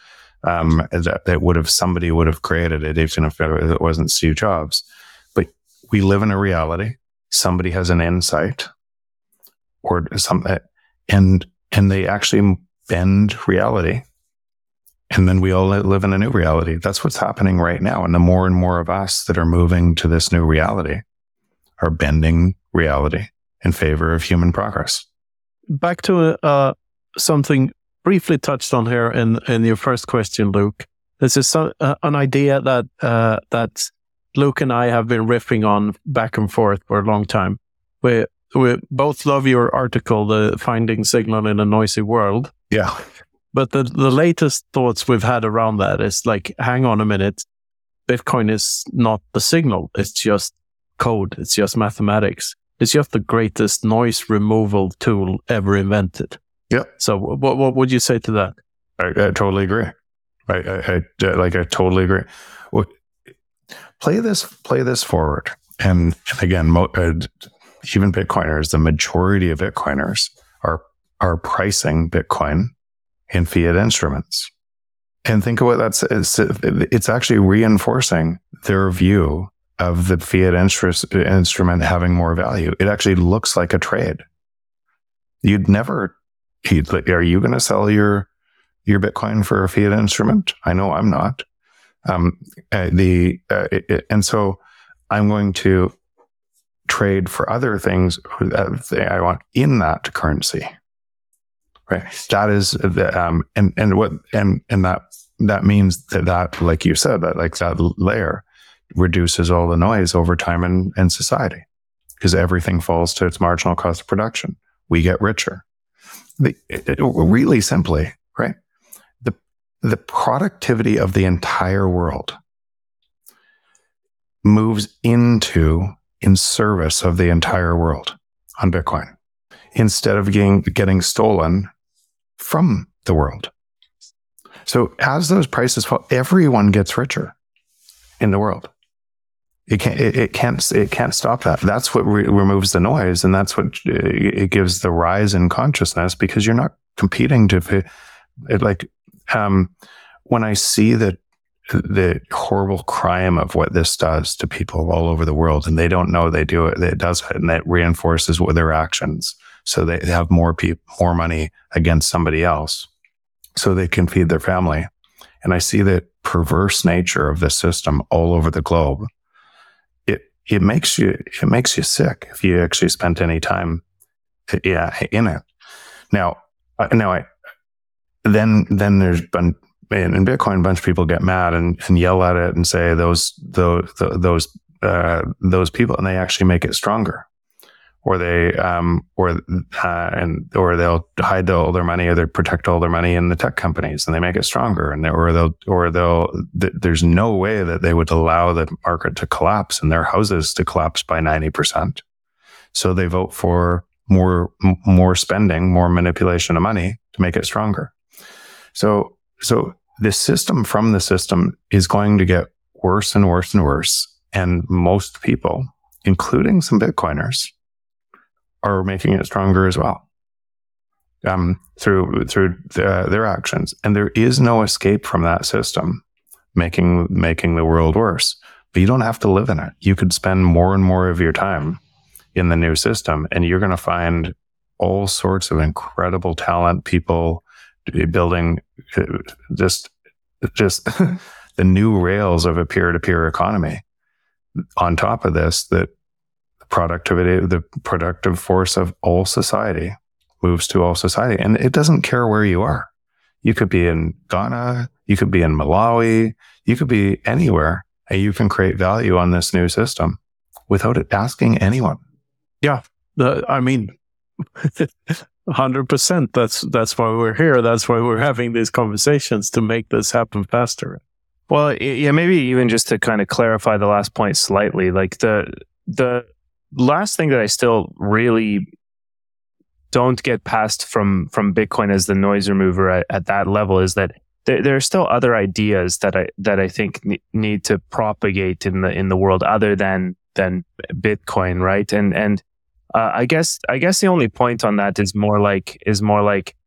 Um, that, that would have, somebody would have created it, even if it wasn't Steve Jobs. But we live in a reality. Somebody has an insight or something, and, and they actually bend reality. And then we all live in a new reality. That's what's happening right now. And the more and more of us that are moving to this new reality are bending reality in favor of human progress. Back to uh, something briefly touched on here in, in your first question, Luke. This is so, uh, an idea that uh, that Luke and I have been riffing on back and forth for a long time. We we both love your article, "The Finding Signal in a Noisy World." Yeah. But the, the latest thoughts we've had around that is like, hang on a minute, Bitcoin is not the signal. It's just code. It's just mathematics. It's just the greatest noise removal tool ever invented. Yeah. So what what would you say to that? I, I totally agree. I, I, I like I totally agree. Well, play this play this forward, and again, mo- uh, even Bitcoiners, the majority of Bitcoiners are are pricing Bitcoin in fiat instruments. And think of what that's, it's, it's actually reinforcing their view of the fiat interest, instrument having more value. It actually looks like a trade. You'd never, are you going to sell your your Bitcoin for a fiat instrument? I know I'm not. Um, uh, the uh, it, it, and so I'm going to trade for other things that I want in that currency. Right. That is the, um, and, and what, and, and that, that means that, that, like you said, that like that layer reduces all the noise over time in, in society because everything falls to its marginal cost of production. We get richer. The, it, it, really simply, right? The, the productivity of the entire world moves into in service of the entire world on Bitcoin, instead of getting, getting stolen from the world. So as those prices fall, everyone gets richer in the world. It can't, it, it can't, it can't stop that. That's what re- removes the noise, and that's what it gives the rise in consciousness, because you're not competing to it. Like, um, when I see the, the horrible crime of what this does to people all over the world, and they don't know they do it, it does it, and that reinforces what their actions. So they have more people, more money against somebody else so they can feed their family. And I see the perverse nature of this system all over the globe. It, it makes you, it makes you sick if you actually spent any time to, yeah, in it. Now, now I, then, then there's been, in Bitcoin, a bunch of people get mad and, and yell at it and say those, those, those, uh, those people, and they actually make it stronger. Or they, um, or uh, and or they'll hide all their money, or they protect all their money in the tech companies, and they make it stronger. And they, or they'll, or they'll. Th- there's no way that they would allow the market to collapse and their houses to collapse by ninety percent. So they vote for more, m- more spending, more manipulation of money to make it stronger. So, so the system from the system is going to get worse and worse and worse. And most people, including some Bitcoiners, are making it stronger as well, um, through through the, their actions, and there is no escape from that system, making making the world worse. But you don't have to live in it. You could spend more and more of your time in the new system, and you're going to find all sorts of incredible talent, people building just just the new rails of a peer-to-peer economy. On top of this, that. Productivity, the productive force of all society moves to all society, and it doesn't care where you are. You could be in Ghana, you could be in Malawi, you could be anywhere, and you can create value on this new system without it asking anyone. Yeah, the, I mean, one hundred percent. That's that's why we're here. That's why we're having these conversations, to make this happen faster. Well, yeah, maybe even just to kind of clarify the last point slightly, like the the. Last thing that I still really don't get past from, from Bitcoin as the noise remover at, at that level is that there, there are still other ideas that I that I think ne- need to propagate in the in the world other than than Bitcoin, right? And and uh, I guess I guess the only point on that is more like is more like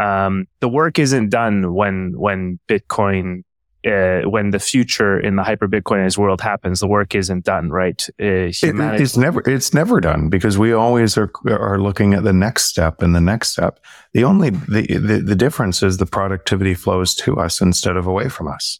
um, the work isn't done when when Bitcoin. Uh, when the future in the hyper Bitcoinized world happens, the work isn't done, right? Uh, humanity- it, it's never, it's never done, because we always are are looking at the next step and the next step. The only the, the the difference is the productivity flows to us instead of away from us,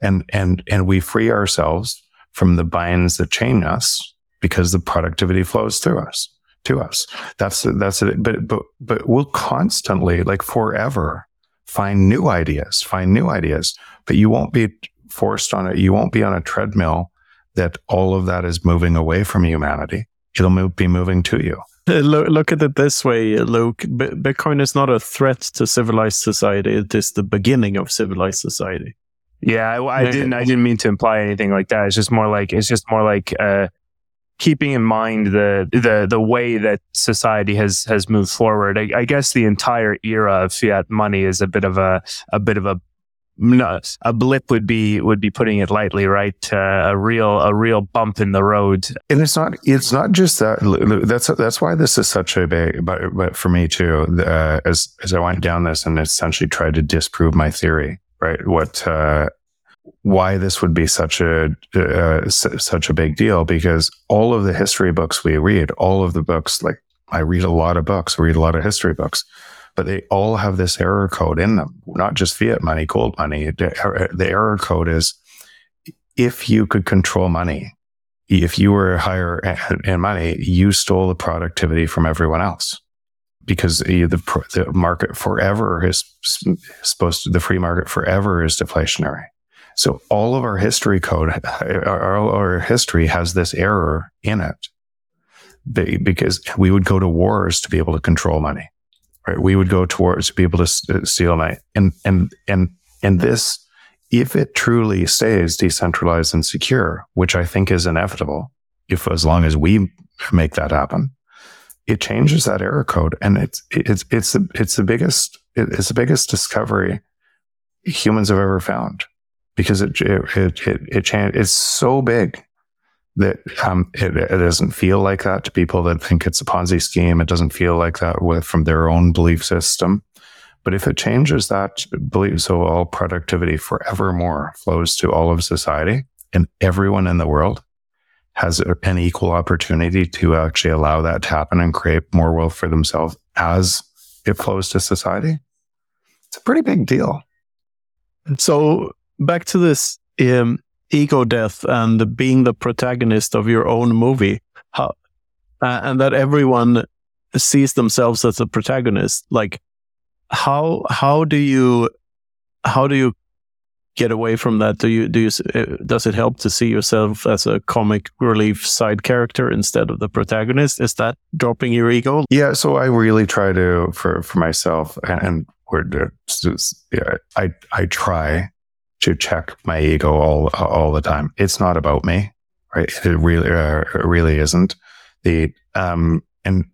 and and and we free ourselves from the binds that chain us because the productivity flows through us to us. That's that's it. But but but we'll constantly, like forever, find new ideas, find new ideas, but you won't be forced on it. You won't be on a treadmill that all of that is moving away from humanity. It'll move, be moving to you. Look, look at it this way, Luke. B- Bitcoin is not a threat to civilized society. It is the beginning of civilized society. Yeah, I, I didn't. I didn't mean to imply anything like that. It's just more like it's just more like uh, keeping in mind the the the way that society has has moved forward. I, I guess the entire era of fiat money is a bit of a a bit of a No, a blip would be would be putting it lightly, right? Uh, a real a real bump in the road. And it's not it's not just that. That's that's why this is such a big. But, but for me too, uh, as as I went down this and essentially tried to disprove my theory, right? What uh, why this would be such a uh, s- such a big deal? Because all of the history books we read, all of the books, like I read a lot of books, read a lot of history books. But they all have this error code in them, not just fiat money, gold money. The error code is, if you could control money, if you were higher in money, you stole the productivity from everyone else. Because the market forever is supposed to, the free market forever is deflationary. So all of our history code, all our history has this error in it. Because we would go to wars to be able to control money. Right, we would go towards to be able to steal money, and and and and this, if it truly stays decentralized and secure, which I think is inevitable, if as long as we make that happen, it changes that error code, and it's it's it's the it's the biggest it's the biggest discovery humans have ever found, because it it it it, it changed, it's so big that um, it, it doesn't feel like that to people that think it's a Ponzi scheme. It doesn't feel like that with, from their own belief system. But if it changes that belief, so all productivity forevermore flows to all of society, and everyone in the world has an equal opportunity to actually allow that to happen and create more wealth for themselves as it flows to society, it's a pretty big deal. So back to this... Um Ego death and being the protagonist of your own movie, how, uh, and that everyone sees themselves as a protagonist. Like, how how do you how do you get away from that? Do you do you does it help to see yourself as a comic relief side character instead of the protagonist? Is that dropping your ego? Yeah. So I really try to for for myself, and we're yeah, I I try. to check my ego all all the time. It's not about me, right? It really, uh, it really isn't. The um and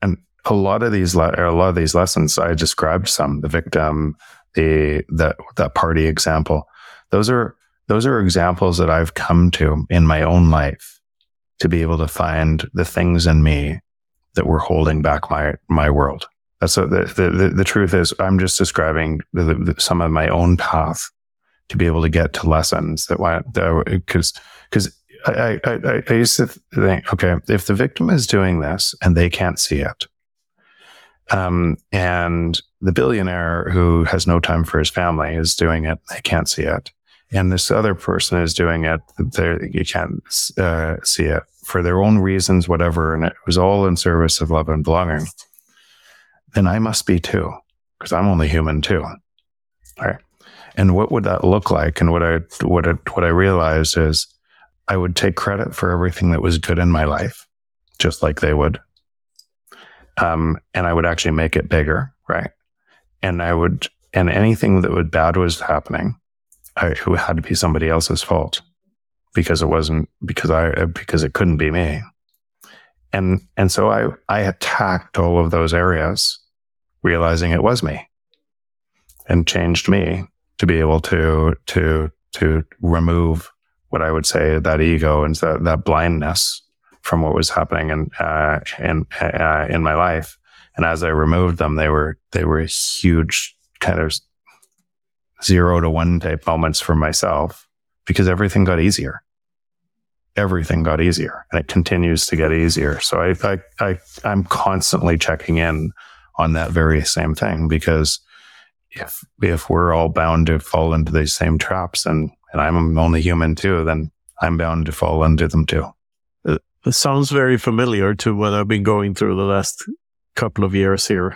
and a lot of these le- a lot of these lessons I described some the victim, the the that party example. Those are those are examples that I've come to in my own life to be able to find the things in me that were holding back my my world. So the the the, the truth is, I'm just describing the, the, some of my own path. To be able to get to lessons that why because because I, I I used to think, okay, if the victim is doing this and they can't see it, um, and the billionaire who has no time for his family is doing it, they can't see it, and this other person is doing it, they you can't uh, see it for their own reasons, whatever, and it was all in service of love and belonging, then I must be too, because I'm only human too. All right. And what would that look like? And what I what I, what I realized is, I would take credit for everything that was good in my life, just like they would. Um, and I would actually make it bigger, right? And I would, and anything that would bad was happening, I, it had to be somebody else's fault, because it wasn't because I because it couldn't be me. And and so I I attacked all of those areas, realizing it was me, and changed me. To be able to to to remove what I would say that ego and that, that blindness from what was happening in uh, in uh, in my life, and as I removed them, they were they were huge kind of zero to one type moments for myself, because everything got easier. Everything got easier, and it continues to get easier. So I I, I I'm constantly checking in on that very same thing, because. If if we're all bound to fall into these same traps, and, and I'm only human too, then I'm bound to fall into them too. Uh, it sounds very familiar to what I've been going through the last couple of years here.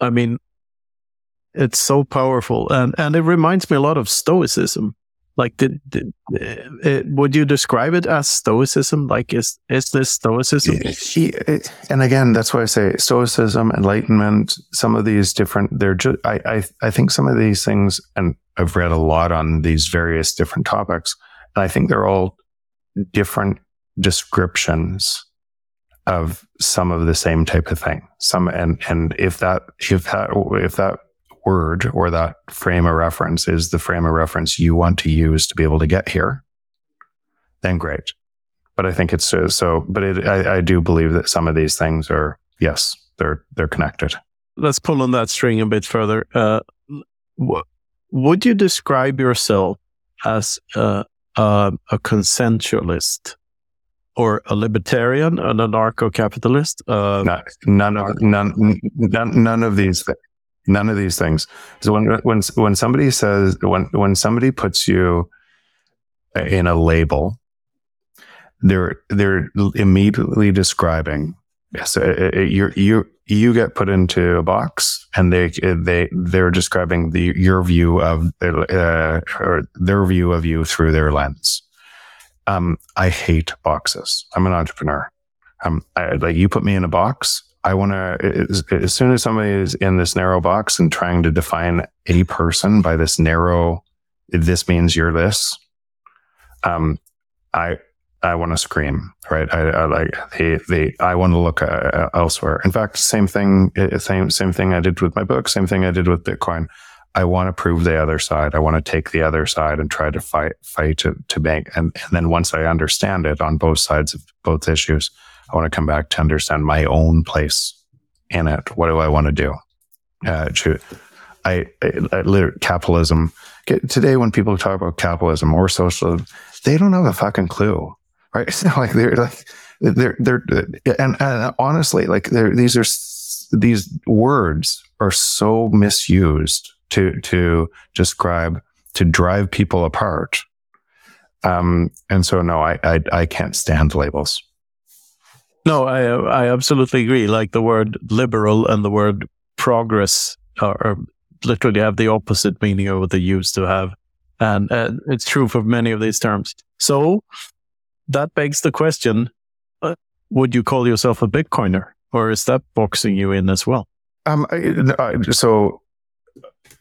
I mean, it's so powerful, and, and it reminds me a lot of Stoicism. Like, did, did uh, would you describe it as Stoicism? Like, is is this Stoicism? She, it, and again, that's why I say Stoicism, Enlightenment. Some of these different, they're just. I, I I think some of these things, and I've read a lot on these various different topics, and I think they're all different descriptions of some of the same type of thing. Some and and if that if that if that word or that frame of reference is the frame of reference you want to use to be able to get here, then great. But I think it's so, so but it, I, I do believe that some of these things are, yes, they're they're connected. Let's pull on that string a bit further. Uh, w- would you describe yourself as uh, uh, a consensualist or a libertarian, an anarcho-capitalist? Uh, no, none of none none none of these things. None of these things. So when when when somebody says when when somebody puts you in a label, they're they're immediately describing. So you you you get put into a box, and they they they're describing the your view of uh, or their view of you through their lens. Um, I hate boxes. I'm an entrepreneur. Um, I, like you put me in a box. I want to, as soon as somebody is in this narrow box and trying to define a person by this narrow, this means you're this, um, I I want to scream, right? I, I like they, they I want to look uh, elsewhere. In fact, same thing, same same thing I did with my book, same thing I did with Bitcoin. I want to prove the other side. I want to take the other side and try to fight fight to to make. And, and then once I understand it on both sides of both issues, I want to come back to understand my own place in it. What do I want to do? Uh, I, I, I capitalism today. When people talk about capitalism or socialism, they don't have a fucking clue, right? It's not like they're like they're they're and, and honestly, like these are these words are so misused to to describe to drive people apart. Um, and so no, I I, I can't stand labels. No, I I absolutely agree. Like the word liberal and the word progress are, are literally have the opposite meaning of what they used to have. And uh, it's true for many of these terms. So that begs the question, uh, would you call yourself a Bitcoiner, or is that boxing you in as well? Um, I, I, so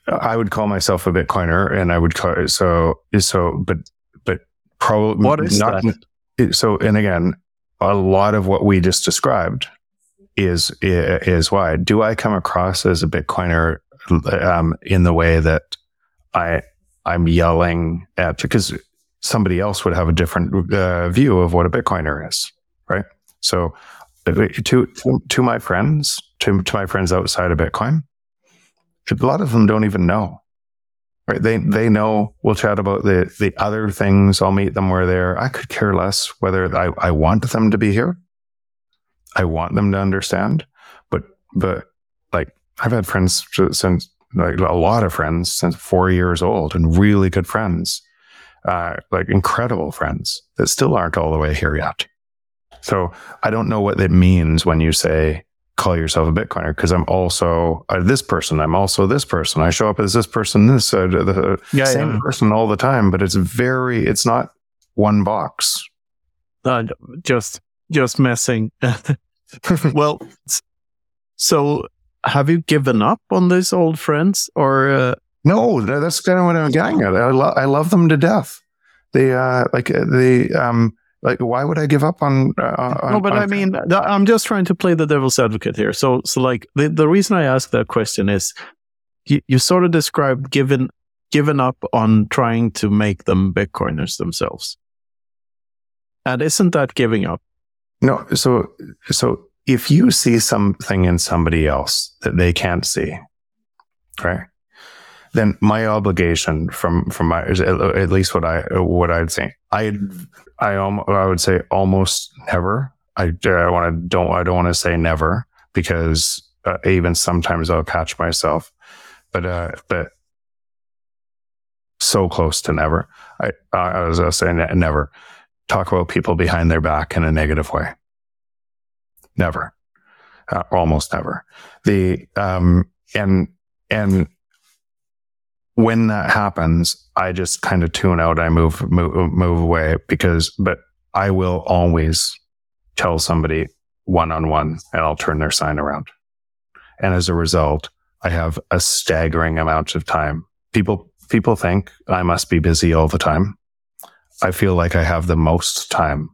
I would call myself a Bitcoiner, and I would call so, so, but, but probably what is not, that? So, and again, a lot of what we just described is is why. Do I come across as a Bitcoiner um, in the way that I I'm yelling at, because somebody else would have a different uh, view of what a Bitcoiner is, right? So to to my friends, to to my friends outside of Bitcoin, a lot of them don't even know. Right, they they know. We'll chat about the, the other things. I'll meet them where they're. I could care less whether I, I want them to be here. I want them to understand. But but like I've had friends since like a lot of friends since four years old, and really good friends, uh, like incredible friends that still aren't all the way here yet. So I don't know what it means when you say, call yourself a Bitcoiner, because I'm also uh, this person. I'm also this person. I show up as this person, this uh, the yeah, same yeah. person all the time. But it's very, it's not one box. Uh, just, just messing. Well, so have you given up on these old friends, or uh... no? That's kind of what I'm getting at. I love, I love them to death. They uh, like the um. Like, why would I give up on... Uh, on no, but on, I mean, th- I'm just trying to play the devil's advocate here. So, so like, the, the reason I ask that question is, you, you sort of described given, given up on trying to make them Bitcoiners themselves. And isn't that giving up? No, so so if you see something in somebody else that they can't see, right? Then my obligation from, from my, at least what I, what I'd say, I, I, I would say almost never. I, I want to, don't, I don't want to say never, because uh, even sometimes I'll catch myself, but, uh, but so close to never. I, I was, I was saying never talk about people behind their back in a negative way. Never, uh, almost never. The, um, and, and, when that happens, I just kind of tune out. I move, move, move away because, but I will always tell somebody one-on-one and I'll turn their sign around. And as a result, I have a staggering amount of time. People, people think I must be busy all the time. I feel like I have the most time.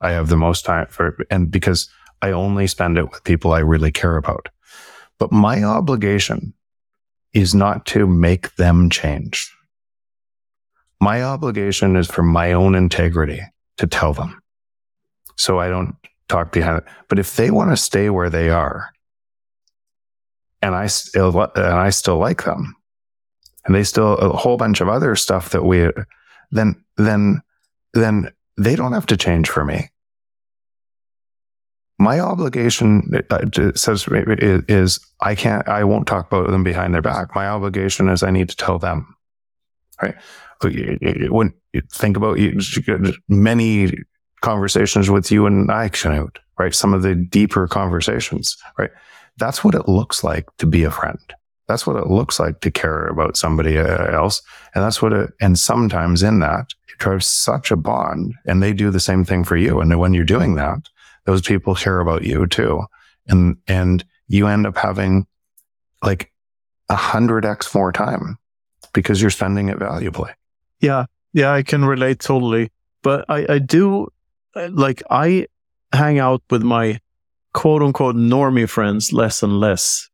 I have the most time for, and because I only spend it with people I really care about. But my obligation is not to make them change. My obligation is for my own integrity to tell them. So I don't talk behind it. But if they want to stay where they are, and I still, and I still like them, and they still a whole bunch of other stuff that we, then then then they don't have to change for me. My obligation says is I can't, I won't talk about them behind their back. My obligation is I need to tell them, right? When you think about many conversations with you and I, Knut, right? Some of the deeper conversations, right? That's what it looks like to be a friend. That's what it looks like to care about somebody else. And that's what it, and sometimes in that, you drive such a bond and they do the same thing for you. And when you're doing that, those people care about you too. And, and you end up having like a hundred X more time because you're spending it valuably. Yeah. Yeah. I can relate totally. But I, I do like, I hang out with my quote unquote normie friends less and less.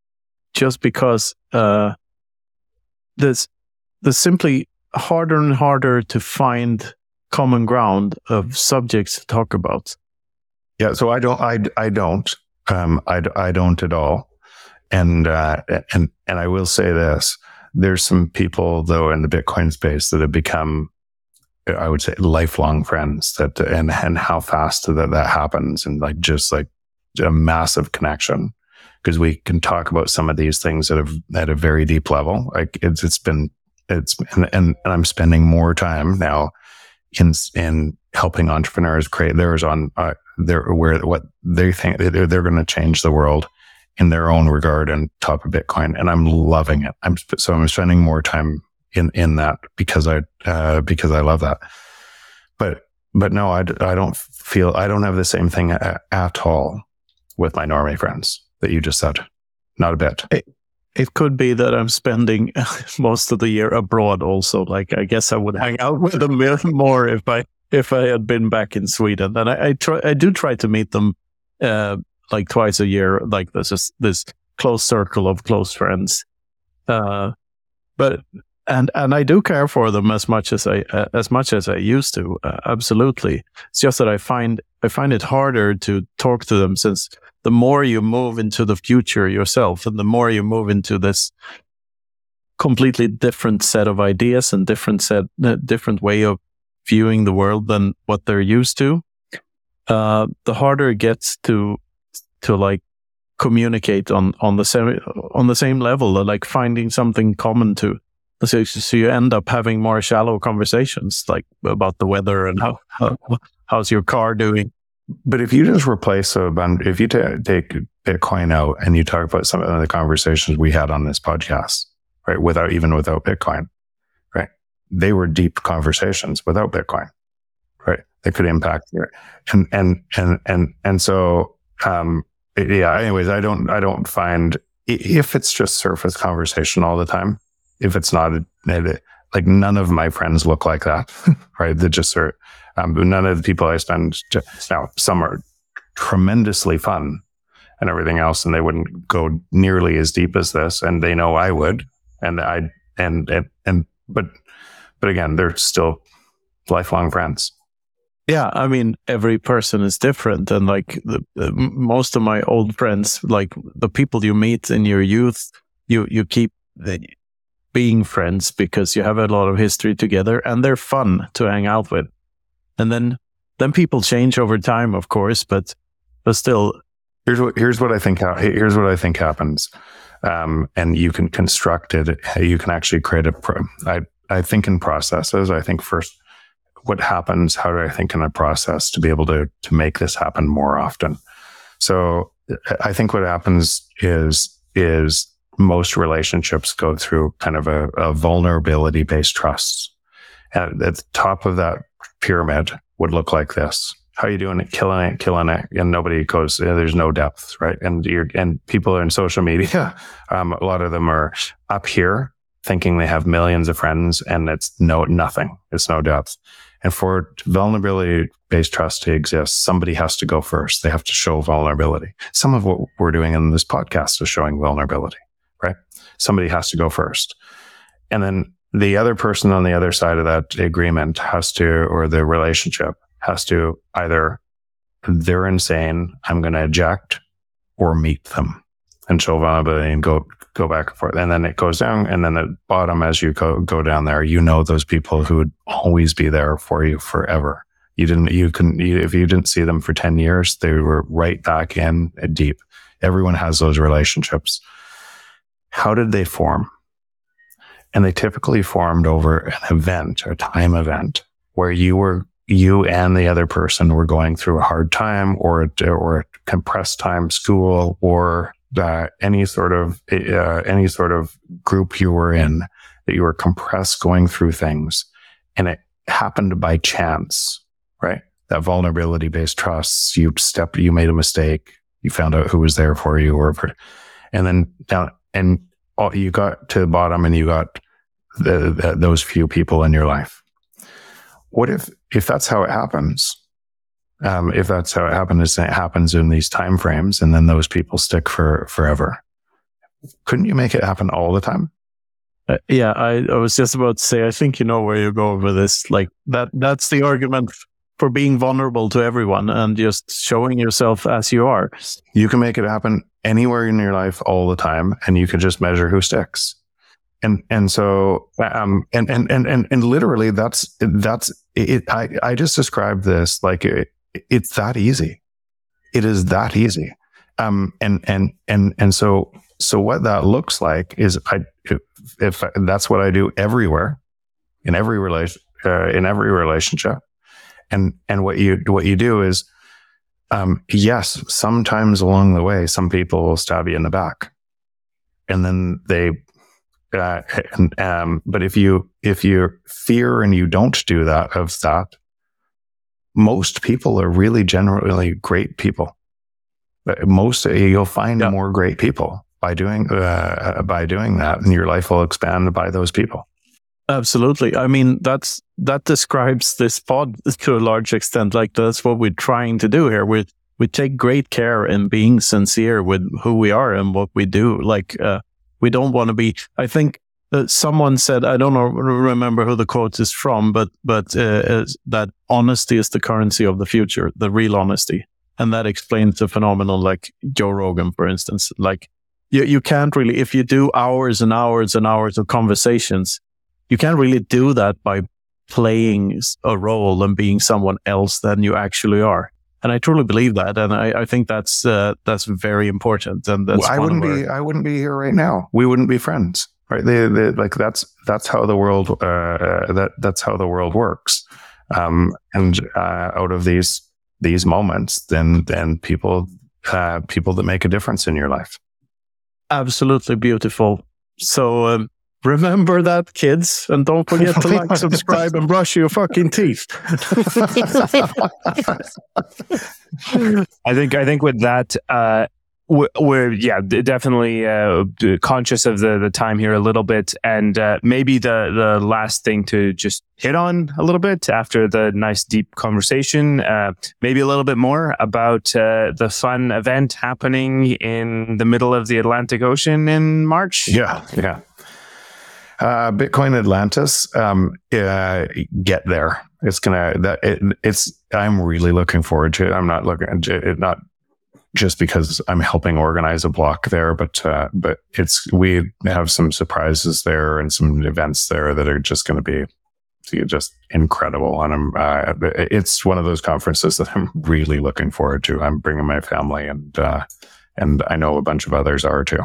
Just because uh, there's, there's simply harder and harder to find common ground of subjects to talk about. Yeah, so I don't, I, I don't, um, I, I don't at all, and uh, and and I will say this: there's some people though in the Bitcoin space that have become, I would say, lifelong friends. That and and how fast that that happens, and like just like a massive connection. Because we can talk about some of these things at a at a very deep level. Like it's it's been it's and, and, and I'm spending more time now in in helping entrepreneurs create theirs on uh, their where what they think they're, they're going to change the world in their own regard and top of Bitcoin. And I'm loving it. I'm so I'm spending more time in in that because I uh, because I love that. But but no, I, I don't feel I don't have the same thing at, at all with my normie friends that you just said. Not a bit. It, it could be that I'm spending most of the year abroad also. Like, I guess I would hang out with them more if I if I had been back in Sweden. And I, I try, I do try to meet them uh, like twice a year, like this is this close circle of close friends. Uh, but and and I do care for them as much as I uh, as much as I used to. Uh, absolutely. It's just that I find I find it harder to talk to them since the more you move into the future yourself and the more you move into this completely different set of ideas and different set, uh, different way of viewing the world than what they're used to, uh, the harder it gets to, to like communicate on, on the same, on the same level, like finding something common to. So, so you end up having more shallow conversations like about the weather and how, how how's your car doing? But if you just replace a bunch, if you t- take Bitcoin out and you talk about some of the conversations we had on this podcast, right? Without even without Bitcoin, right? They were deep conversations without Bitcoin, right? They could impact, right? and and and and and so um, yeah. Anyways, I don't I don't find if it's just surface conversation all the time. If it's not like none of my friends look like that, right? They just are. Um, none of the people I spend to, now, some are tremendously fun and everything else, and they wouldn't go nearly as deep as this. And they know I would, and I and and, and but but again, they're still lifelong friends. Yeah, I mean, every person is different, and like the, the, most of my old friends, like the people you meet in your youth, you you keep the, being friends because you have a lot of history together, and they're fun to hang out with. And then, then people change over time, of course, but but still, here's what here's what I think here's what I think happens, um, and you can construct it. You can actually create a. Pro, I I think in processes. I think first, what happens? How do I think in a process to be able to to make this happen more often? So I think what happens is is most relationships go through kind of a, a vulnerability based trusts, and at the top of that pyramid would look like this. How are you doing it? Killing it, killing it. And nobody goes, there's no depth, right? And you're, and people are in social media. Um, a lot of them are up here thinking they have millions of friends, and it's no, nothing. It's no depth. And for vulnerability-based trust to exist, somebody has to go first. They have to show vulnerability. Some of what we're doing in this podcast is showing vulnerability, right? Somebody has to go first. And then the other person on the other side of that agreement has to, or the relationship has to, either they're insane, I'm going to eject, or meet them and show vulnerability and go go back and forth. And then it goes down, and then at the bottom, as you go, go down there, you know those people who would always be there for you forever. You didn't, you couldn't, you, if you didn't see them for ten years, they were right back in deep. Everyone has those relationships. How did they form? And they typically formed over an event, a time event, where you were, you and the other person were going through a hard time, or or compressed time, school, or uh, any sort of uh, any sort of group you were in, that you were compressed going through things, and it happened by chance, right? That vulnerability-based trust, you stepped, you made a mistake, you found out who was there for you, or and then down and. You got to the bottom, and you got the, the, those few people in your life. What if, if that's how it happens? Um, if that's how it happens, it happens in these timeframes, and then those people stick for forever. Couldn't you make it happen all the time? Uh, yeah, I, I was just about to say, I think you know where you go with this. Like that, that's the argument for being vulnerable to everyone and just showing yourself as you are. You can make it happen anywhere in your life all the time, and you can just measure who sticks. And and so um and and and and, and literally that's that's it. I, I just described this like it, it's that easy. It is that easy. Um and and and and so so what that looks like is I if, if that's what I do everywhere, in every relation uh, in every relationship. And and what you what you do is, um, yes, sometimes along the way, some people will stab you in the back, and then they. Uh, and, um, but if you if you fear and you don't do that of that, most people are really generally great people. But most you'll find yeah. more great people by doing uh, by doing that, and your life will expand by those people. Absolutely. I mean, that's that describes this pod to a large extent. Like that's what we're trying to do here. We we take great care in being sincere with who we are and what we do. Like uh, we don't want to be. I think uh, someone said, I don't know, remember who the quote is from, but but uh, that honesty is the currency of the future, the real honesty, and that explains the phenomenon. Like Joe Rogan, for instance, like you you can't really, if you do hours and hours and hours of conversations. You can't really do that by playing a role and being someone else than you actually are. And I truly believe that, and I, I think that's uh, that's very important. And that's well, I wouldn't be I wouldn't be here right now. We wouldn't be friends, right? They, they, like that's that's how the world uh, that that's how the world works. Um, and uh, out of these these moments, then then people uh, people that make a difference in your life. Absolutely beautiful. So. Um, Remember that, kids, and don't forget to like, subscribe, and brush your fucking teeth. I think I think with that, uh, we're, we're yeah definitely uh, conscious of the, the time here a little bit, and uh, maybe the, the last thing to just hit on a little bit after the nice deep conversation, uh, maybe a little bit more about uh, the fun event happening in the middle of the Atlantic Ocean in March. Yeah, yeah. Uh, Bitcoin Atlantis, um, uh, get there. It's gonna, that it, it's, I'm really looking forward to it. I'm not looking, it, not just because I'm helping organize a block there, but, uh, but it's, we have some surprises there and some events there that are just going to be just incredible. And I'm, uh, it's one of those conferences that I'm really looking forward to. I'm bringing my family, and, uh, and I know a bunch of others are too.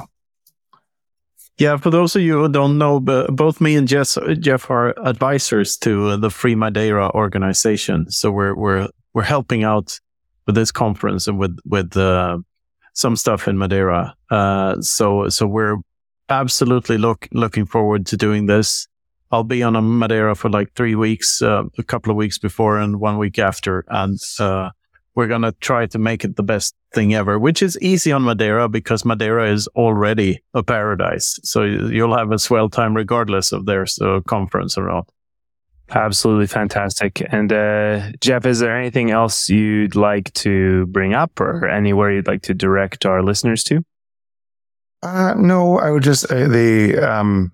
Yeah, for those of you who don't know, both me and Jeff, Jeff are advisors to the Free Madeira organization. So we're we're we're helping out with this conference and with with uh, some stuff in Madeira. Uh, so so we're absolutely look looking forward to doing this. I'll be on a Madeira for like three weeks, uh, a couple of weeks before and one week after, and uh, we're gonna try to make it the best thing ever, which is easy on Madeira because Madeira is already a paradise. So you'll have a swell time regardless of there's a conference or not. Absolutely fantastic. And uh, Jeff, is there anything else you'd like to bring up or anywhere you'd like to direct our listeners to? Uh, no, I would just, uh, they um,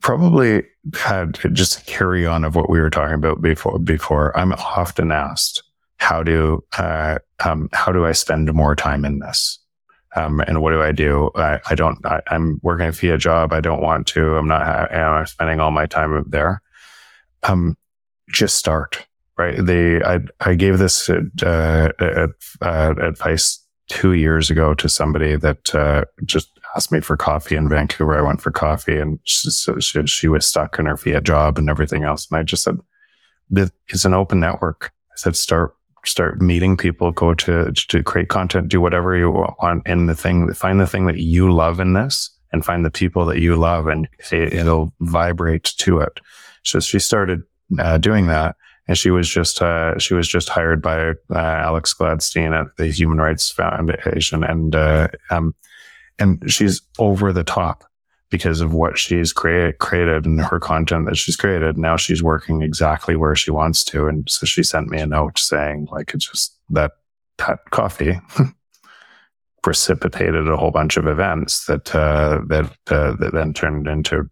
probably had just a carry on of what we were talking about before. Before I'm often asked, how do uh, um, how do I spend more time in this? Um, and what do I do? I, I don't, I, I'm working a F I A job. I don't want to, I'm not, I'm spending all my time there. Um, just start, right? They, I, I gave this, uh, uh, advice two years ago to somebody that, uh, just asked me for coffee in Vancouver. I went for coffee and she, she, she was stuck in her F I A job and everything else. And I just said, it's an open network. I said, start. Start meeting people, go to, to create content, do whatever you want in the thing, find the thing that you love in this and find the people that you love and it, it'll vibrate to it. So she started uh, doing that and she was just, uh, she was just hired by uh, Alex Gladstein at the Human Rights Foundation. And, uh, um, and she's over the top because of what she's create, created and her content that she's created. Now she's working exactly where she wants to. And so she sent me a note saying, like, it's just that, that coffee precipitated a whole bunch of events that, uh, that, uh, that then turned into,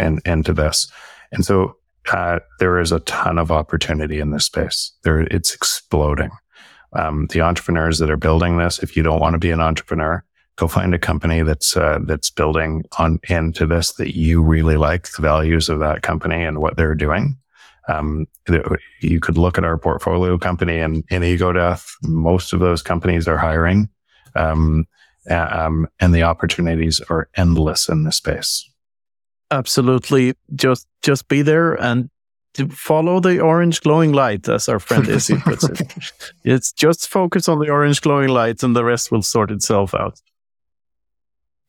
in, into this. And so, uh, there is a ton of opportunity in this space. There, it's exploding. Um, the entrepreneurs that are building this, if you don't want to be an entrepreneur, go find a company that's uh, that's building on into this that you really like, the values of that company and what they're doing. Um, you could look at our portfolio company and in Ego Death, most of those companies are hiring, um, um, and the opportunities are endless in this space. Absolutely, just just be there and to follow the orange glowing light, as our friend Izzy puts it. It's just focus on the orange glowing light, and the rest will sort itself out.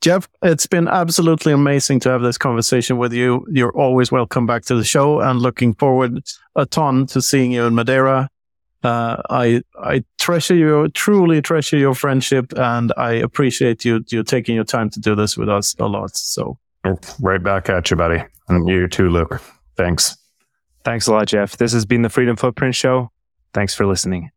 Jeff, it's been absolutely amazing to have this conversation with you. You're always welcome back to the show and looking forward a ton to seeing you in Madeira. Uh, I I treasure you, truly treasure your friendship, and I appreciate you you taking your time to do this with us a lot. So right back at you, buddy. And you too, Luke. Thanks. Thanks a lot, Jeff. This has been the Freedom Footprint Show. Thanks for listening.